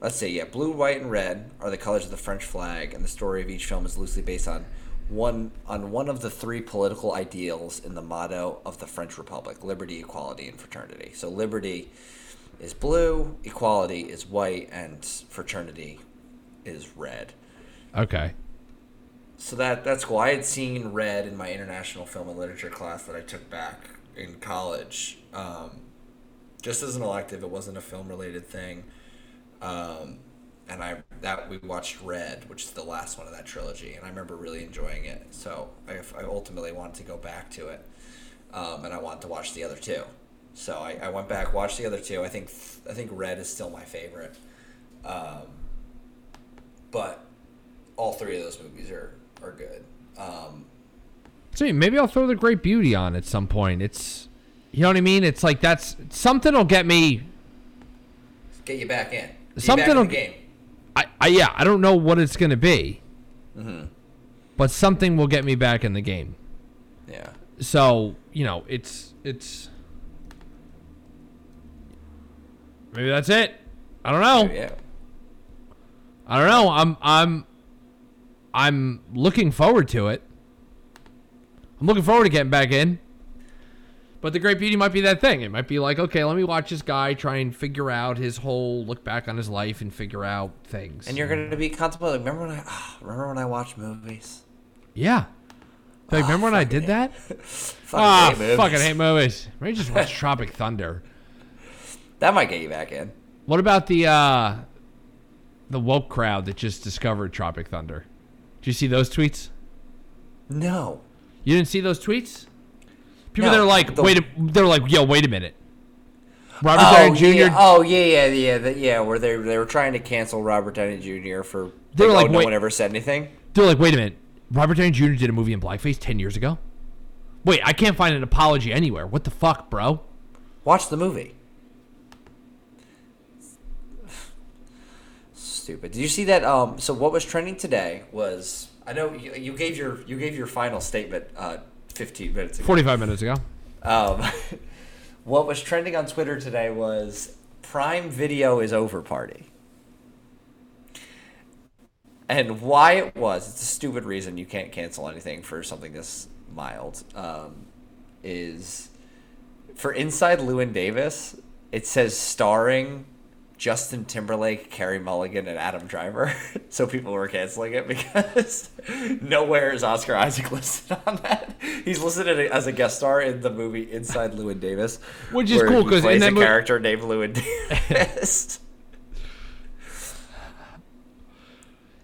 Let's see, yeah, blue, white, and red are the colors of the French flag, and the story of each film is loosely based on one on one of the three political ideals in the motto of the French Republic: liberty, equality, and fraternity. So liberty is blue, equality is white, and fraternity is red. Okay. So that that's cool. I had seen red in my international film and literature class that I took back in college. Um, just as an elective, it wasn't a film-related thing. Um, and I that we watched Red, which is the last one of that trilogy, and I remember really enjoying it. So I, I ultimately wanted to go back to it, um, and I wanted to watch the other two. So I, I went back, watched the other two. I think I think Red is still my favorite. Um, but all three of those movies are, are good. Um, See, maybe I'll throw The Great Beauty on at some point. It's, you know what I mean? It's like that's something will get me. Get you back in. Get something you back in the game. I, I yeah, I don't know what it's going to be. Mm-hmm. But something will get me back in the game. Yeah. So, you know, it's it's maybe that's it. I don't know. Yeah. I don't know. I'm I'm I'm looking forward to it. I'm looking forward to getting back in. But The Great Beauty might be that thing. It might be like, okay, let me watch this guy try and figure out his whole look back on his life and figure out things. And you're going to be contemplating. Remember when I oh, remember when I watched movies? Yeah. Like, oh, remember when I did hate. that? Ah, oh, fucking hate movies. Maybe just watch Tropic Thunder. That might get you back in. What about the uh, the woke crowd that just discovered Tropic Thunder? Did you see those tweets? No. You didn't see those tweets? People no, that are like, the... wait, a, they're like, yo, wait a minute. Robert oh, Downey Junior Yeah. Oh yeah, yeah, yeah, the, yeah. Where they they were trying to cancel Robert Downey Junior for they like, like oh, no one ever said anything. They're like, wait a minute. Robert Downey Junior did a movie in blackface ten years ago? Wait, I can't find an apology anywhere. What the fuck, bro? Watch the movie. Stupid. Did you see that? Um, so what was trending today was, I know you, you gave your you gave your final statement uh, fifteen minutes ago. forty-five minutes ago. Um, what was trending on Twitter today was Prime Video is over party. And why it was, it's a stupid reason you can't cancel anything for something this mild, um, is for Inside Llewyn Davis, it says starring Justin Timberlake, Carey Mulligan, and Adam Driver. So people were canceling it because nowhere is Oscar Isaac listed on that. He's listed as a guest star in the movie Inside Llewyn Davis. Which is cool because he plays in that a movie- character named Llewyn Davis.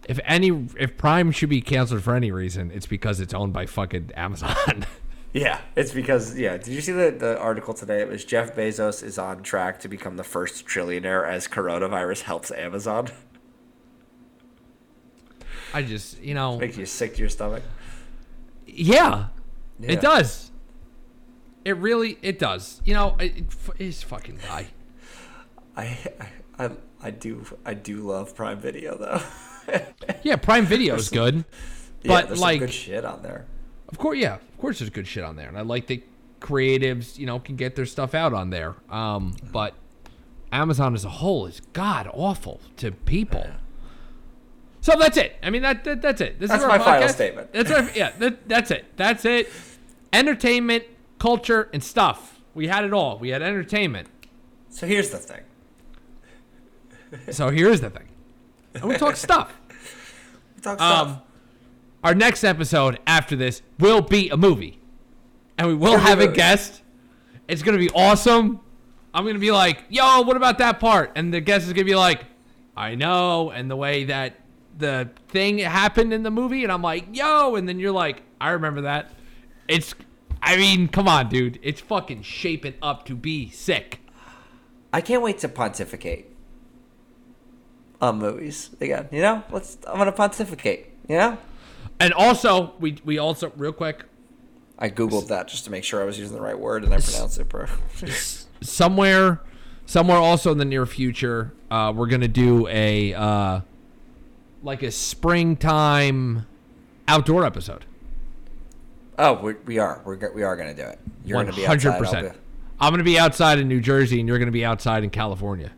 If any, if Prime should be canceled for any reason, it's because it's owned by fucking Amazon. Yeah, it's because, yeah. Did you see the, the article today? It was Jeff Bezos is on track to become the first trillionaire as coronavirus helps Amazon. I just, you know. It makes you sick to your stomach. Yeah, yeah, it does. It really, it does. You know, it, it's fucking guy. I, I, I do, I do love Prime Video, though. Yeah, Prime Video is good, but yeah, there's like some good shit on there. Of course, yeah, of course, there's good shit on there, and I like that creatives, you know, can get their stuff out on there. Um, but Amazon as a whole is god awful to people. Yeah. So that's it. I mean, that, that that's it. This that's is my podcast. Final statement. That's my, yeah. That, that's it. That's it. Entertainment, culture, and stuff. We had it all. We had entertainment. So here's the thing. So here's the thing. And we talk stuff. We talk stuff. Um, our next episode after this will be a movie. And we will Every have movie. a guest. It's going to be awesome. I'm going to be like, yo, what about that part? And the guest is going to be like, I know. And the way that the thing happened in the movie. And I'm like, yo. And then you're like, I remember that. It's, I mean, come on, dude. It's fucking shaping up to be sick. I can't wait to pontificate. Um, movies again, you know. Let's. I'm gonna pontificate, you know. And also, we we also real quick. I googled that just to make sure I was using the right word and I pronounced it, bro. somewhere, somewhere also in the near future, uh, we're gonna do a uh, like a springtime outdoor episode. Oh, we we are we're we are gonna do it. You're gonna be outside. one hundred percent. I'm gonna be outside in New Jersey, and you're gonna be outside in California.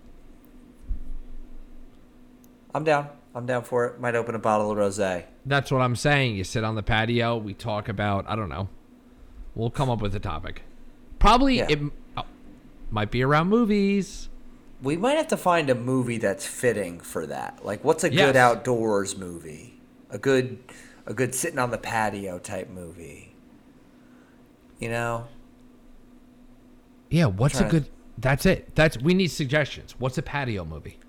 I'm down. I'm down for it. Might open a bottle of rosé. That's what I'm saying. You sit on the patio. We talk about, I don't know. We'll come up with a topic. Probably yeah. it oh, might be around movies. We might have to find a movie that's fitting for that. Like, what's a yes. good outdoors movie? A good, a good sitting on the patio type movie. You know? Yeah, what's a good... To... That's it. That's we need suggestions. What's a patio movie?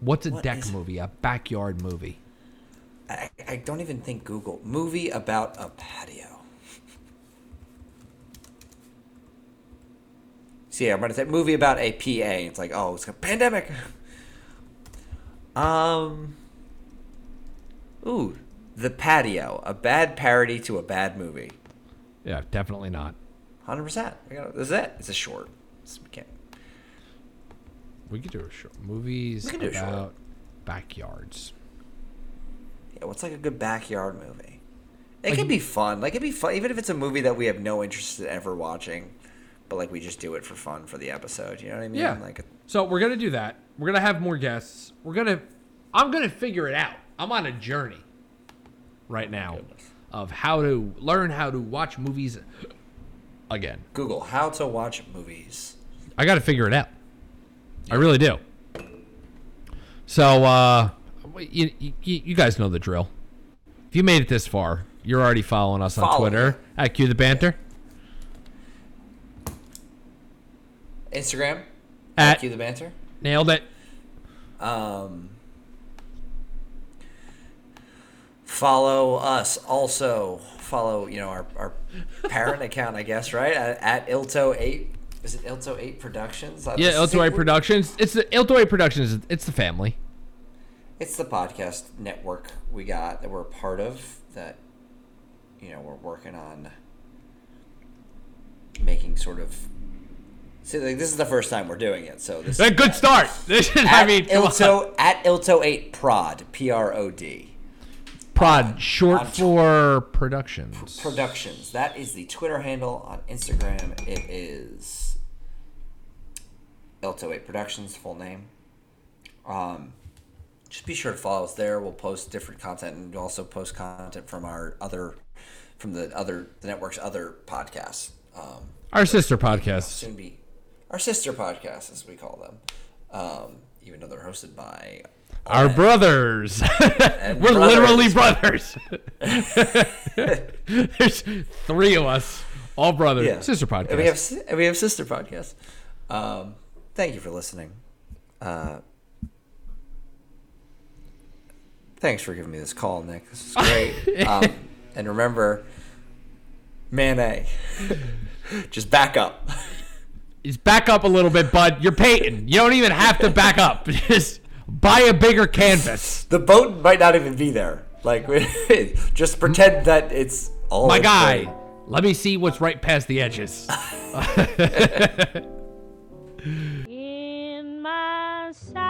What's a what deck movie? A backyard movie? I, I don't even think Google. Movie about a patio. So yeah, but it's a movie about a P A. It's like, oh, it's a pandemic. Um. Ooh, The Patio, a bad parody to a bad movie. Yeah, definitely not. Hundred percent. This is it. It's a short. It's, we can't. We could do a short. Movies we can do about a short. Backyards. Yeah, what's like a good backyard movie? It like, could be fun. Like it'd be fun, even if it's a movie that we have no interest in ever watching. But like we just do it for fun for the episode. You know what I mean? Yeah. Like, a, so we're gonna do that. We're gonna have more guests. We're gonna. I'm gonna figure it out. I'm on a journey right now goodness. of how to learn how to watch movies again. Google how to watch movies. I got to figure it out. Yeah. I really do. So uh, you, you you guys know the drill. If you made it this far, you're already following us Follow on Twitter me. at Cue the Banter. Yeah. Instagram at Cue the Banter. Nailed it. Um, follow us. Also follow, you know, our, our parent account, I guess, right? At, at Ilto eight. Is it Ilto eight Productions? I yeah, Ilto eight Productions. It's the Ilto eight Productions. It's the family. It's the podcast network we got that we're a part of. That, you know, we're working on making sort of. See, like, this is the first time we're doing it, so this. A good start. This is, I mean, Ilto at Ilto eight Prod, P R O D. Prod, short on, for tw- productions. Productions. That is the Twitter handle. On Instagram, it is Ilto eight Productions, full name. Um, just be sure to follow us there. We'll post different content and also post content from our other, from the other the network's other podcasts. Um, our sister podcasts. Soon be. Our sister podcasts, as we call them, um, even though they're hosted by our and, brothers. And We're brothers. literally brothers. There's three of us, all brothers. Yeah. Sister podcasts. And we have and we have sister podcasts. Um, thank you for listening. Uh, thanks for giving me this call, Nick. This is great. um, and remember, Manet, just back up. Just back up a little bit, bud. You're painting. You don't even have to back up. Just buy a bigger canvas. The boat might not even be there. Like, just pretend that it's all. My guy, there. Let me see what's right past the edges. In my side.